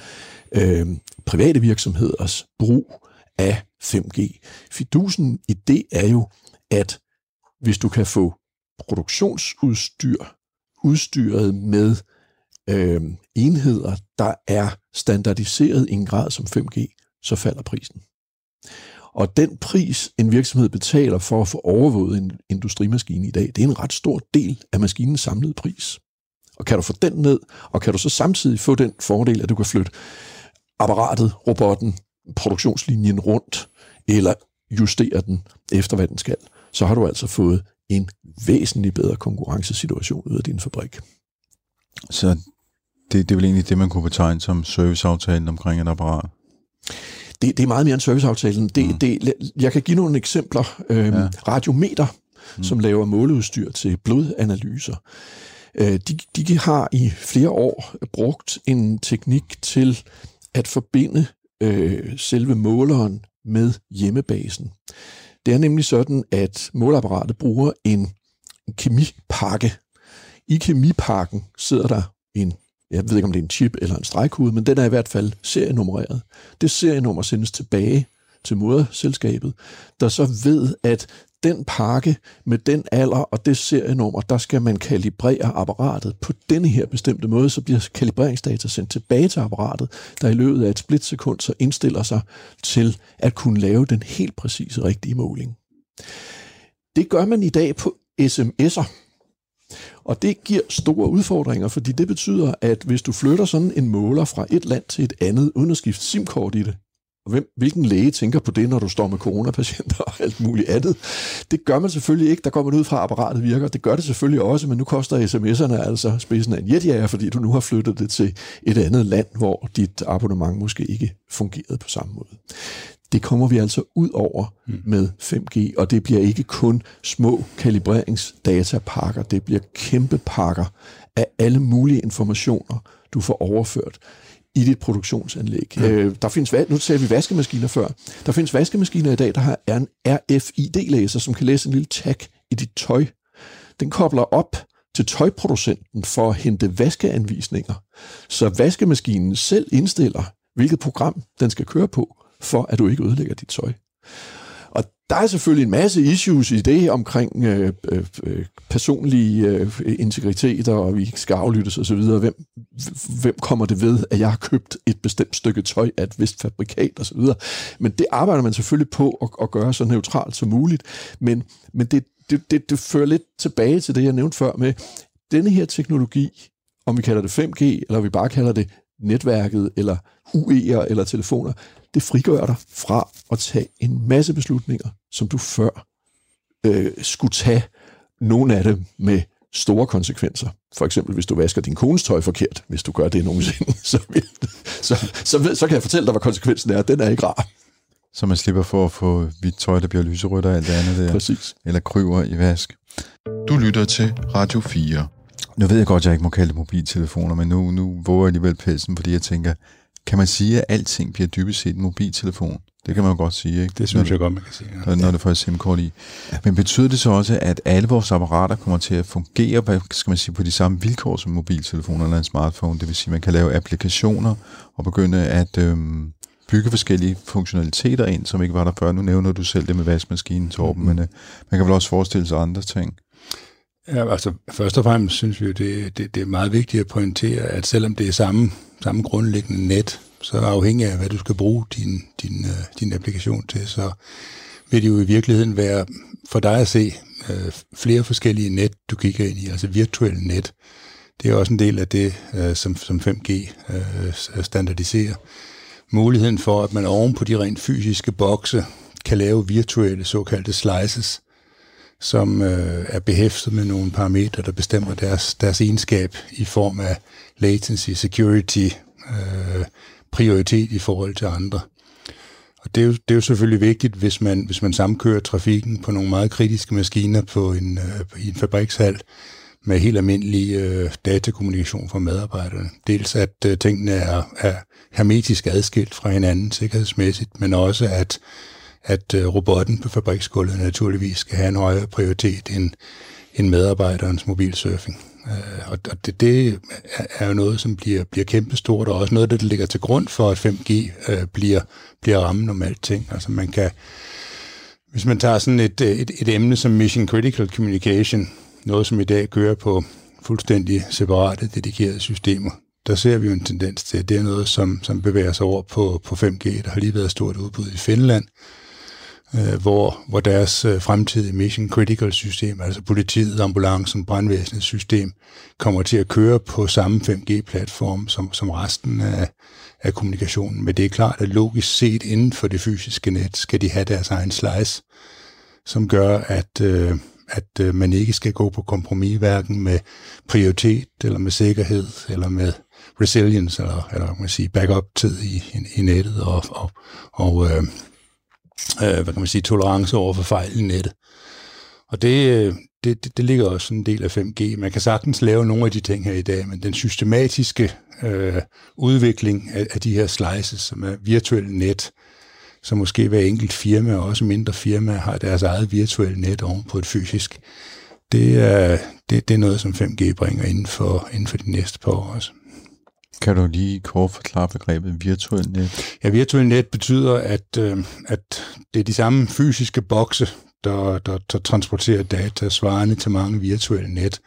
private virksomheders brug af 5G. Fidusen i det er jo, at hvis du kan få udstyret med enheder, der er standardiseret i en grad som 5G, så falder prisen. Og den pris, en virksomhed betaler for at få overvåget en industrimaskine i dag, det er en ret stor del af maskinens samlede pris. Og kan du få den ned, og kan du så samtidig få den fordel, at du kan flytte apparatet, robotten, produktionslinjen rundt, eller justere den efter, hvad den skal, så har du altså fået en væsentlig bedre konkurrencesituation ud af din fabrik. Så det er vel egentlig det, man kunne betegne som serviceaftalen omkring et apparat? Det er meget mere end serviceaftalen. Jeg kan give nogle eksempler. Radiometer, som laver måleudstyr til blodanalyser. De har i flere år brugt en teknik til at forbinde selve måleren med hjemmebasen. Det er nemlig sådan, at måleapparatet bruger en kemipakke. I kemipakken sidder der jeg ved ikke, om det er en chip eller en stregkode, men den er i hvert fald serienummereret. Det serienummer sendes tilbage til moderselskabet, der så ved, at den pakke med den alder og det serienummer, der skal man kalibrere apparatet på denne her bestemte måde, så bliver kalibreringsdata sendt tilbage til apparatet, der i løbet af et splitsekund så indstiller sig til at kunne lave den helt præcise rigtige måling. Det gør man i dag på sms'er. Og det giver store udfordringer, fordi det betyder, at hvis du flytter sådan en måler fra et land til et andet, uden at skifte SIM-kort i det, og hvilken læge tænker på det, når du står med coronapatienter og alt muligt andet? Det gør man selvfølgelig ikke. Der går man ud fra, at apparatet virker. Det gør det selvfølgelig også, men nu koster sms'erne altså spidsen af en jetjager, fordi du nu har flyttet det til et andet land, hvor dit abonnement måske ikke fungerede på samme måde. Det kommer vi altså ud over med 5G, og det bliver ikke kun små kalibreringsdatapakker, det bliver kæmpe pakker af alle mulige informationer, du får overført i dit produktionsanlæg. Der findes, nu ser vi vaskemaskiner før, der findes vaskemaskiner i dag, der har en RFID-læser, som kan læse en lille tag i dit tøj. Den kobler op til tøjproducenten for at hente vaskeanvisninger, så vaskemaskinen selv indstiller, hvilket program den skal køre på, for at du ikke ødelægger dit tøj. Og der er selvfølgelig en masse issues i det omkring personlige integriteter, og vi skal aflyttes osv. Hvem kommer det ved, at jeg har købt et bestemt stykke tøj af et vist fabrikat osv.? Men det arbejder man selvfølgelig på at gøre så neutralt som muligt. Men det fører lidt tilbage til det, jeg nævnte før med denne her teknologi, om vi kalder det 5G, eller vi bare kalder det netværket, eller UE'er, eller telefoner, det frigør dig fra at tage en masse beslutninger, som du før skulle tage nogle af dem med store konsekvenser. For eksempel, hvis du vasker din kones tøj forkert, hvis du gør det nogensinde, så kan jeg fortælle dig, hvad konsekvensen er. Den er ikke rar. Så man slipper for at få hvidt tøj, der bliver lyserødt og alt andet der. Præcis. Eller kryver i vask. Du lytter til Radio 4. Nu ved jeg godt, at jeg ikke må kalde det mobiltelefoner, men nu våger jeg alligevel pelsen, fordi jeg tænker, kan man sige, at alting bliver dybest set en mobiltelefon? Det kan man jo godt sige, ikke? Det synes jeg godt, man kan sige. Ja. Når det får et SIM-kort i. Ja. Men betyder det så også, at alle vores apparater kommer til at fungere, hvad skal man sige, på de samme vilkår som mobiltelefoner eller en smartphone? Det vil sige, at man kan lave applikationer og begynde at bygge forskellige funktionaliteter ind, som ikke var der før. Nu nævner du selv det med vaskemaskinen, Torben, men man kan vel også forestille sig andre ting. Ja, altså først og fremmest synes vi jo, det er meget vigtigt at pointere, at selvom det er samme grundlæggende net, så afhængig af, hvad du skal bruge din applikation til, så vil det jo i virkeligheden være for dig at se flere forskellige net, du kigger ind i, altså virtuelle net. Det er også en del af det, som 5G standardiserer. Muligheden for, at man oven på de rent fysiske bokse kan lave virtuelle såkaldte slices, som er behæftet med nogle parametre, der bestemmer deres egenskab i form af latency, security, prioritet i forhold til andre. Og det er jo selvfølgelig vigtigt, hvis man samkører trafikken på nogle meget kritiske maskiner på en fabrikshal med helt almindelig datakommunikation fra medarbejderne. Dels at tingene er hermetisk adskilt fra hinanden sikkerhedsmæssigt, men også at robotten på fabriksgulvet naturligvis skal have en højere prioritet end medarbejderens mobilsurfing. Og det er jo noget, som bliver kæmpestort, og også noget, der ligger til grund for, at 5G bliver rammen om alting. Altså man kan, hvis man tager sådan et emne som Mission Critical Communication, noget som i dag kører på fuldstændig separate, dedikerede systemer, der ser vi jo en tendens til, at det er noget, som bevæger sig over på 5G. Der har lige været stort udbud i Finland, hvor deres fremtidige mission critical system, altså politiet, ambulancen, brandvæsenets system, kommer til at køre på samme 5G-platform som resten af kommunikationen. Men det er klart, at logisk set inden for det fysiske net skal de have deres egen slice, som gør, at man ikke skal gå på kompromis hverken med prioritet eller med sikkerhed eller med resilience eller man kan sige backup-tid i nettet og hvad kan man sige, tolerance over for fejl i nettet. Og det ligger også sådan en del af 5G. Man kan sagtens lave nogle af de ting her i dag, men den systematiske udvikling af de her slices, som er virtuelle net, så måske hver enkelt firma, og også mindre firmaer, har deres eget virtuelle net oven på et fysisk. Det er noget, som 5G bringer inden for de næste par år også. Kan du lige kort forklare begrebet virtuelt net? Ja, virtuelt net betyder, at det er de samme fysiske bokse, der transporterer data, svarende til mange virtuelle net.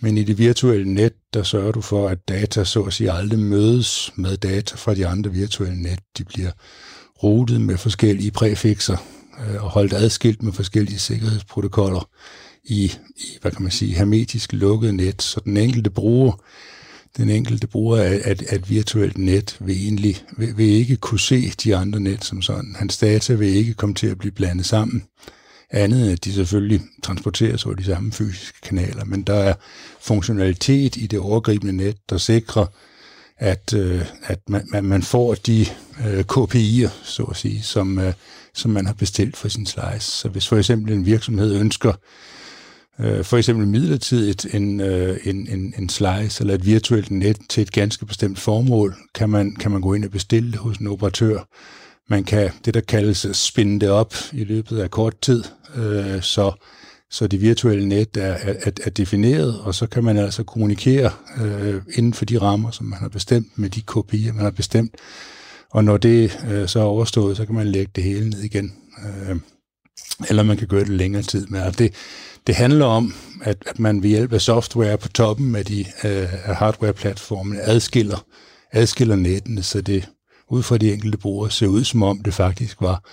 Men i det virtuelle net, der sørger du for, at data så at sige aldrig mødes med data fra de andre virtuelle net. De bliver routet med forskellige præfikser og holdt adskilt med forskellige sikkerhedsprotokoller i hvad kan man sige, hermetisk lukket net, så den enkelte bruger af et virtuelt net vil ikke kunne se de andre net som sådan. Hans data vil ikke komme til at blive blandet sammen. Andet end at de selvfølgelig transporteres over de samme fysiske kanaler, men der er funktionalitet i det overgribende net, der sikrer, at man får de KPI'er, så at sige, som man har bestilt for sin slice. Så hvis for eksempel en virksomhed ønsker for eksempel midlertidigt en slice eller et virtuelt net til et ganske bestemt formål, kan man gå ind og bestille det hos en operatør. Man kan det, der kaldes, spinde det op i løbet af kort tid, så det virtuelle net er defineret, og så kan man altså kommunikere inden for de rammer, som man har bestemt, med de kopier, man har bestemt. Og når det så er overstået, så kan man lægge det hele ned igen. Eller man kan gøre det længere tid med. Det handler om, at man ved hjælp af software på toppen af de hardware-platformene adskiller nettene, så det ud fra de enkelte brugere ser ud, som om det faktisk var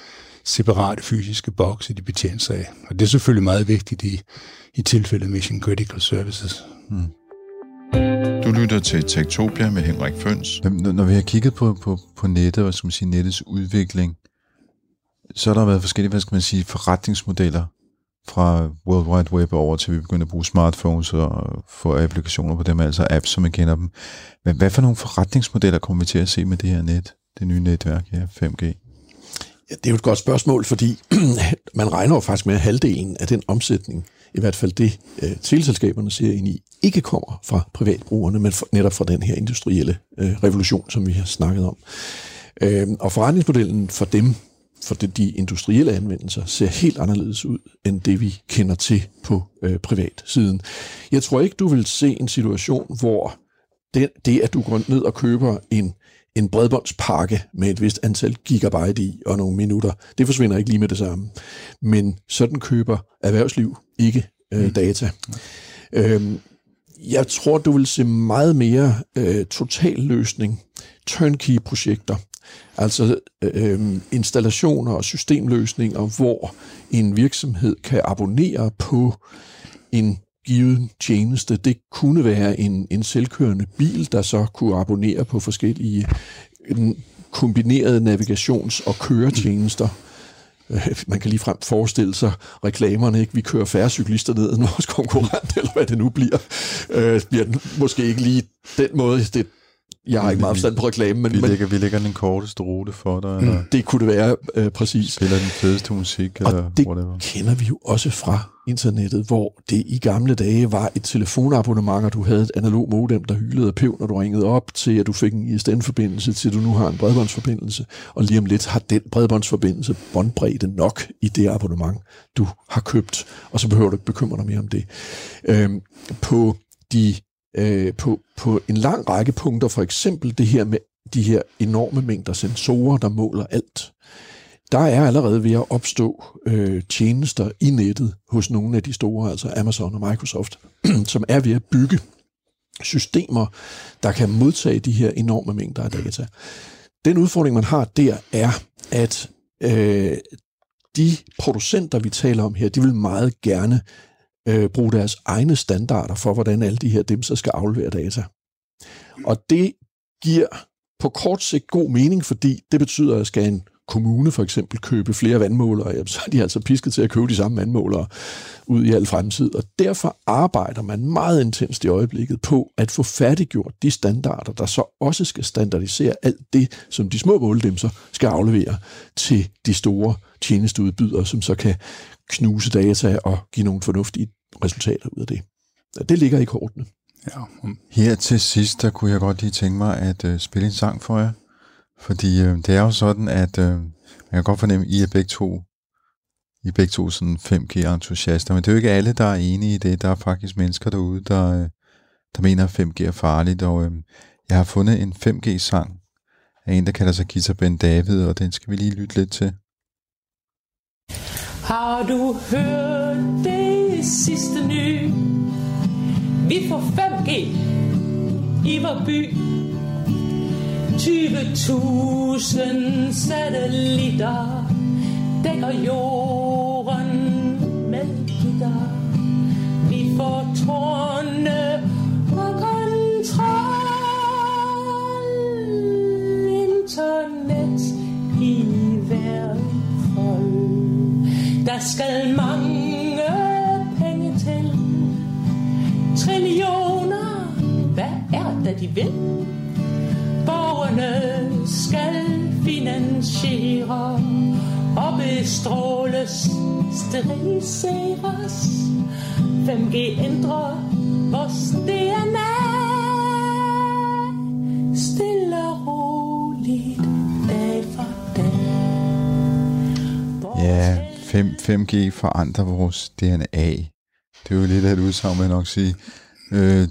separate fysiske bokse, de betjente sig af. Og det er selvfølgelig meget vigtigt i tilfældet Mission Critical Services. Du lytter til Tektopia med Henrik Føns. Når vi har kigget på nettet og skal man sige, nettets udvikling, så har der været forskellige, hvad skal man sige, forretningsmodeller fra World Wide Web over til vi begynder at bruge smartphones og få applikationer på dem, altså apps, som man kender dem. Men hvad for nogle forretningsmodeller kommer vi til at se med det her net, det nye netværk her, 5G? Ja, det er jo et godt spørgsmål, fordi man regner jo faktisk med, at halvdelen af den omsætning, i hvert fald det teleselskaberne ser ind i, ikke kommer fra privatbrugerne, men netop fra den her industrielle revolution, som vi har snakket om. Og forretningsmodellen for dem for de industrielle anvendelser ser helt anderledes ud, end det vi kender til på privatsiden. Jeg tror ikke, du vil se en situation, hvor det at du går ned og køber en bredbåndspakke med et vist antal gigabyte i og nogle minutter, det forsvinder ikke lige med det samme. Men sådan køber erhvervsliv ikke data. Jeg tror, du vil se meget mere total løsning, turnkey-projekter, altså installationer og systemløsninger, hvor en virksomhed kan abonnere på en given tjeneste. Det kunne være en selvkørende bil, der så kunne abonnere på forskellige kombinerede navigations- og køretjenester. Man kan ligefrem forestille sig reklamerne, ikke? Vi kører færre cyklister ned end vores konkurrent, eller hvad det nu bliver. Bliver den måske ikke lige den måde. Jeg har ikke meget forstand på reklame, men... Vi lægger den korteste rute for dig. Eller det kunne det være, præcis. Spiller den fedeste musik, og eller det whatever. Kender vi jo også fra internettet, hvor det i gamle dage var et telefonabonnement, og du havde et analog modem, der hylede af pæv, når du ringede op, til at du fik en ISDN-forbindelse, til at du nu har en bredbåndsforbindelse, og lige om lidt har den bredbåndsforbindelse båndbredde nok i det abonnement, du har købt, og så behøver du ikke bekymre dig mere om det. På en lang række punkter, for eksempel det her med de her enorme mængder sensorer, der måler alt. Der er allerede ved at opstå tjenester i nettet hos nogle af de store, altså Amazon og Microsoft, som er ved at bygge systemer, der kan modtage de her enorme mængder af data. Den udfordring, man har der, er, at de producenter, vi taler om her, de vil meget gerne bruge deres egne standarder for, hvordan alle de her dimser skal aflevere data. Og det giver på kort sigt god mening, fordi det betyder, at skal en kommune for eksempel købe flere vandmålere, så er de altså pisket til at købe de samme vandmålere ud i al fremtid. Og derfor arbejder man meget intenst i øjeblikket på at få færdiggjort de standarder, der så også skal standardisere alt det, som de små måledimser skal aflevere til de store tjenesteudbydere, som så kan knuse data og give nogle fornuftige resultater ud af det. Det ligger i kortene. Ja. Her til sidst, der kunne jeg godt lige tænke mig at spille en sang for jer. Fordi det er jo sådan, at man kan godt fornemme, at I er begge to sådan 5G-entusiaster, men det er jo ikke alle, der er enige i det. Der er faktisk mennesker derude, der mener, at 5G er farligt. Og jeg har fundet en 5G-sang af en, der kalder sig Gitterben David, og den skal vi lige lytte lidt til. Har du hørt det sidste nye? Vi får 5G i vor by. 20.000 satellitter dækker jorden med gitter. Vi får tårne og kontrol. Internet i hver fold. Der skal mange penge til. Trillioner, hvad er det, de vil? Borgerne skal finansiere og bestråles, steriliseres. 5G ændrer vores DNA. Stille og roligt dag for dag. Ja, 5G forandrer vores DNA. Det er jo lidt af et udsagn, man nok sige.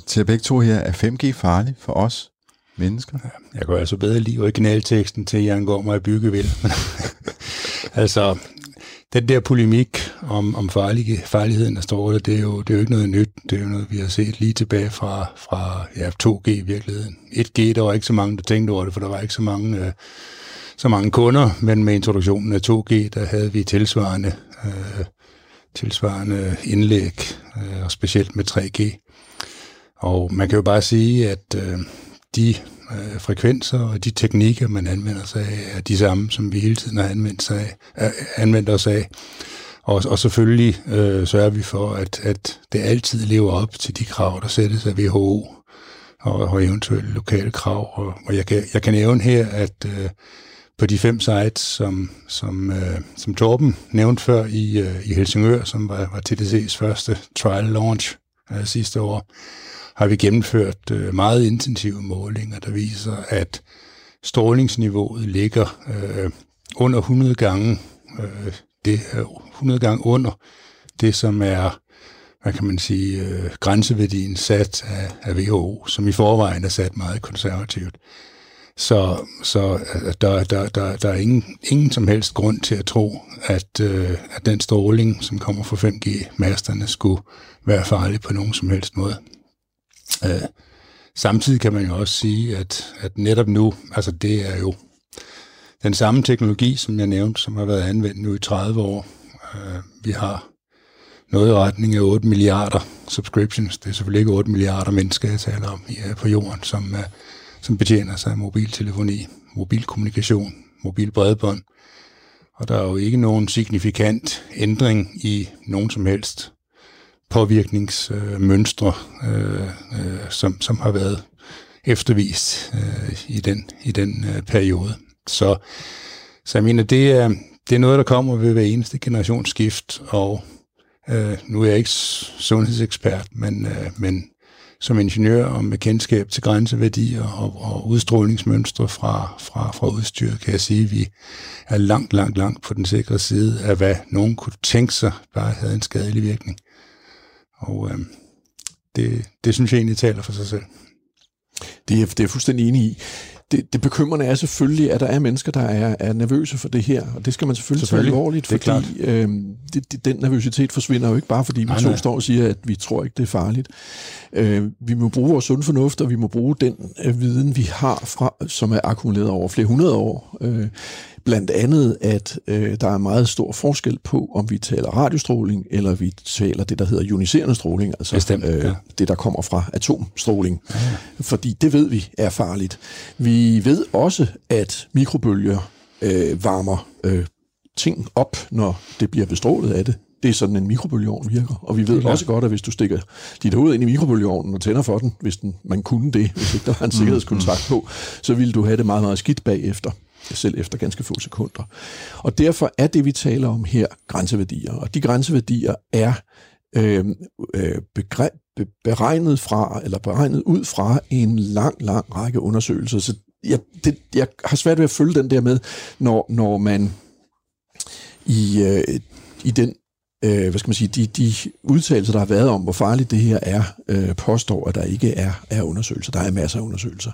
Til begge to her, er 5G farlig for os mennesker? Jeg kan altså bedre lide originalteksten til Jan Gormer i Byggevild. Altså, den der polemik om farligheden, der står der, det er jo ikke noget nyt. Det er jo noget, vi har set lige tilbage fra 2G i virkeligheden. 1G, der var ikke så mange, der tænkte over det, for der var ikke så mange kunder, men med introduktionen af 2G, der havde vi tilsvarende indlæg, og specielt med 3G. Og man kan jo bare sige, at de frekvenser og de teknikker, man anvender sig af, er de samme, som vi hele tiden har anvendt os af. Og selvfølgelig sørger vi for, at det altid lever op til de krav, der sættes af WHO og eventuelle lokale krav. Og jeg kan nævne her, at på de 5 sites, som Torben nævnte før i Helsingør, som var TDC's første trial launch sidste år, har vi gennemført meget intensive målinger, der viser, at strålingsniveauet ligger under 100 gange, det er 100 gange under det, som er, hvad kan man sige, grænseværdien sat af WHO, som i forvejen er sat meget konservativt. Så der er ingen som helst grund til at tro, at den stråling, som kommer fra 5G-masterne, skulle være farlig på nogen som helst måde. Samtidig kan man jo også sige, at netop nu, altså det er jo den samme teknologi, som jeg nævnte, som har været anvendt nu i 30 år. Vi har noget i retning af 8 milliarder subscriptions. Det er selvfølgelig ikke 8 milliarder mennesker, jeg taler om på jorden, som betjener sig af mobiltelefoni, mobilkommunikation, mobilbredbånd. Og der er jo ikke nogen signifikant ændring i nogen som helst påvirkningsmønstre, som har været eftervist i den periode. Så jeg mener, det er noget, der kommer ved hver eneste generationsskift, og nu er jeg ikke sundhedsekspert, men som ingeniør og med kendskab til grænseværdier og udstrålingsmønstre fra udstyr, kan jeg sige, at vi er langt på den sikre side af, hvad nogen kunne tænke sig, bare havde en skadelig virkning. Og det synes jeg egentlig taler for sig selv. Det er jeg fuldstændig enig i. Det bekymrende er selvfølgelig, at der er mennesker, der er nervøse for det her, og det skal man selvfølgelig tage alvorligt, fordi den nervøsitet forsvinder jo ikke bare, fordi vi to står og siger, at vi tror ikke, det er farligt. Vi må bruge vores sunde fornuft, og vi må bruge den viden, vi har, som er akkumuleret over flere hundrede år. Blandt andet, at der er meget stor forskel på, om vi taler radiostråling, eller vi taler det, der hedder ioniserende stråling, altså bestemt, ja. Det, der kommer fra atomstråling. Ja. Fordi det ved vi er farligt. Vi ved også, at mikrobølger varmer ting op, når det bliver bestrålet af det. Det er sådan, en mikrobølgeovn virker. Og vi ved også godt, at hvis du stikker dit hoved ind i mikrobølgeovnen og tænder for den, hvis man kunne det, hvis ikke der var en sikkerhedskontrakt på, så ville du have det meget, meget skidt bagefter. Selv efter ganske få sekunder. Og derfor er det, vi taler om her, grænseværdier. Og de grænseværdier er beregnet ud fra en lang række undersøgelser. Så jeg har svært ved at følge den der med, når man i den hvad skal man sige, de udtalelser, der har været om, hvor farligt det her er, påstår, at der ikke er undersøgelser. Der er masser af undersøgelser.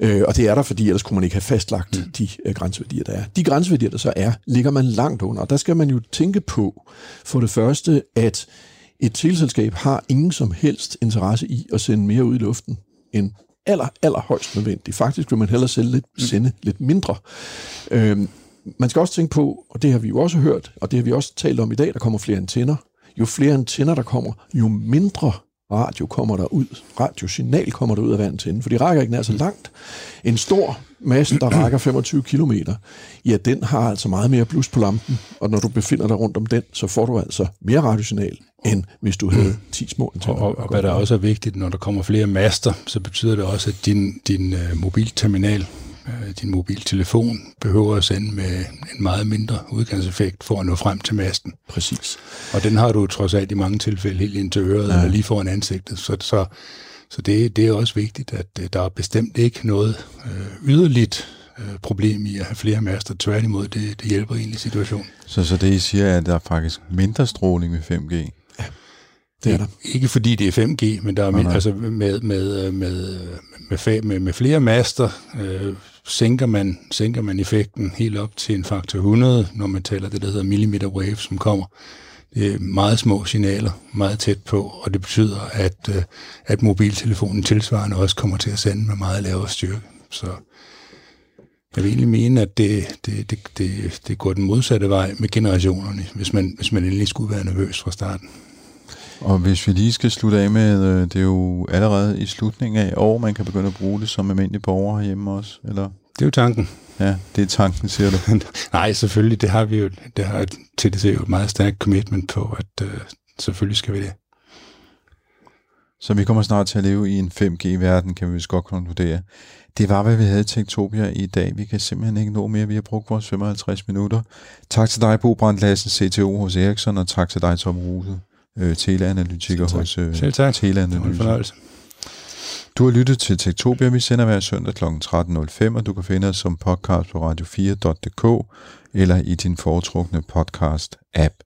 Og det er der, fordi ellers kunne man ikke have fastlagt de grænseværdier, der er. De grænseværdier, der så er, ligger man langt under. Og der skal man jo tænke på, for det første, at et teleselskab har ingen som helst interesse i at sende mere ud i luften end aller højst nødvendigt. Faktisk vil man hellere sende lidt mindre. Man skal også tænke på, og det har vi jo også hørt, og det har vi også talt om i dag, der kommer flere antenner. Jo flere antenner der kommer, jo mindre radio kommer der ud. Radiosignal kommer der ud af hver antenne, for de rækker ikke nær så langt. En stor mast, der rækker 25 kilometer, ja, den har altså meget mere blus på lampen, og når du befinder dig rundt om den, så får du altså mere radiosignal, end hvis du havde 10 små antenner. Og hvad der også er vigtigt, når der kommer flere master, så betyder det også, at din mobilterminal, din mobiltelefon behøver at sende med en meget mindre udgangseffekt for at nå frem til masten. Præcis. Og den har du trods alt i mange tilfælde helt ind til øret eller lige foran ansigtet. Så det er også vigtigt, at der er bestemt ikke noget yderligt problem i at have flere master. Tværtimod, det hjælper egentlig situationen. Så det, I siger, er, at der er faktisk mindre stråling med 5G? Det er der. Ikke fordi det er 5G, men der er altså med flere master sænker man effekten helt op til en faktor 100, når man taler det, der hedder millimeter wave, som kommer. Det er meget små signaler, meget tæt på, og det betyder, at mobiltelefonen tilsvarende også kommer til at sende med meget lavere styrke. Så jeg vil egentlig mene, at det går den modsatte vej med generationerne, hvis man endelig skulle være nervøs fra starten. Og hvis vi lige skal slutte af med, det er jo allerede i slutningen af år, man kan begynde at bruge det som almindelige borgere herhjemme også, eller? Det er jo tanken. Ja, det er tanken, siger du. Nej, selvfølgelig, det har vi jo, det har TDC jo et meget stærkt commitment på, at selvfølgelig skal vi det. Så vi kommer snart til at leve i en 5G-verden, kan vi vist godt konkludere. Det var, hvad vi havde i Tektopia i dag. Vi kan simpelthen ikke nå mere. Vi har brugt vores 55 minutter. Tak til dig, Bo Brandt Lassen, CTO hos Ericsson, og tak til dig, Torben Rune, teleanalytiker hos Teleanalyse. Du har lyttet til Tektopia. Vi sender hver søndag kl. 13.05, og du kan finde os som podcast på radio4.dk eller i din foretrukne podcast-app.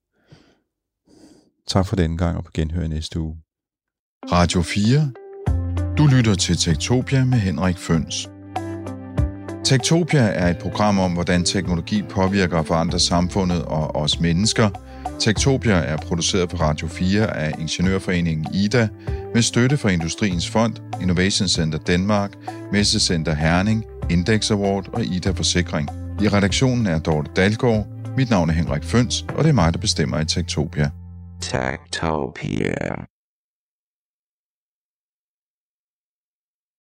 Tak for denne gang, og på genhør næste uge. Radio 4. Du lytter til Tektopia med Henrik Føns. Tektopia er et program om, hvordan teknologi påvirker og forandrer samfundet og os mennesker. Tektopia er produceret på Radio 4 af Ingeniørforeningen Ida med støtte fra Industriens Fond, Innovation Center Danmark, Messecenter Herning, Index Award og Ida Forsikring. I redaktionen er Dorthe Dalgaard. Mit navn er Henrik Føns, og det er mig, der bestemmer i Tektopia. Tektopia.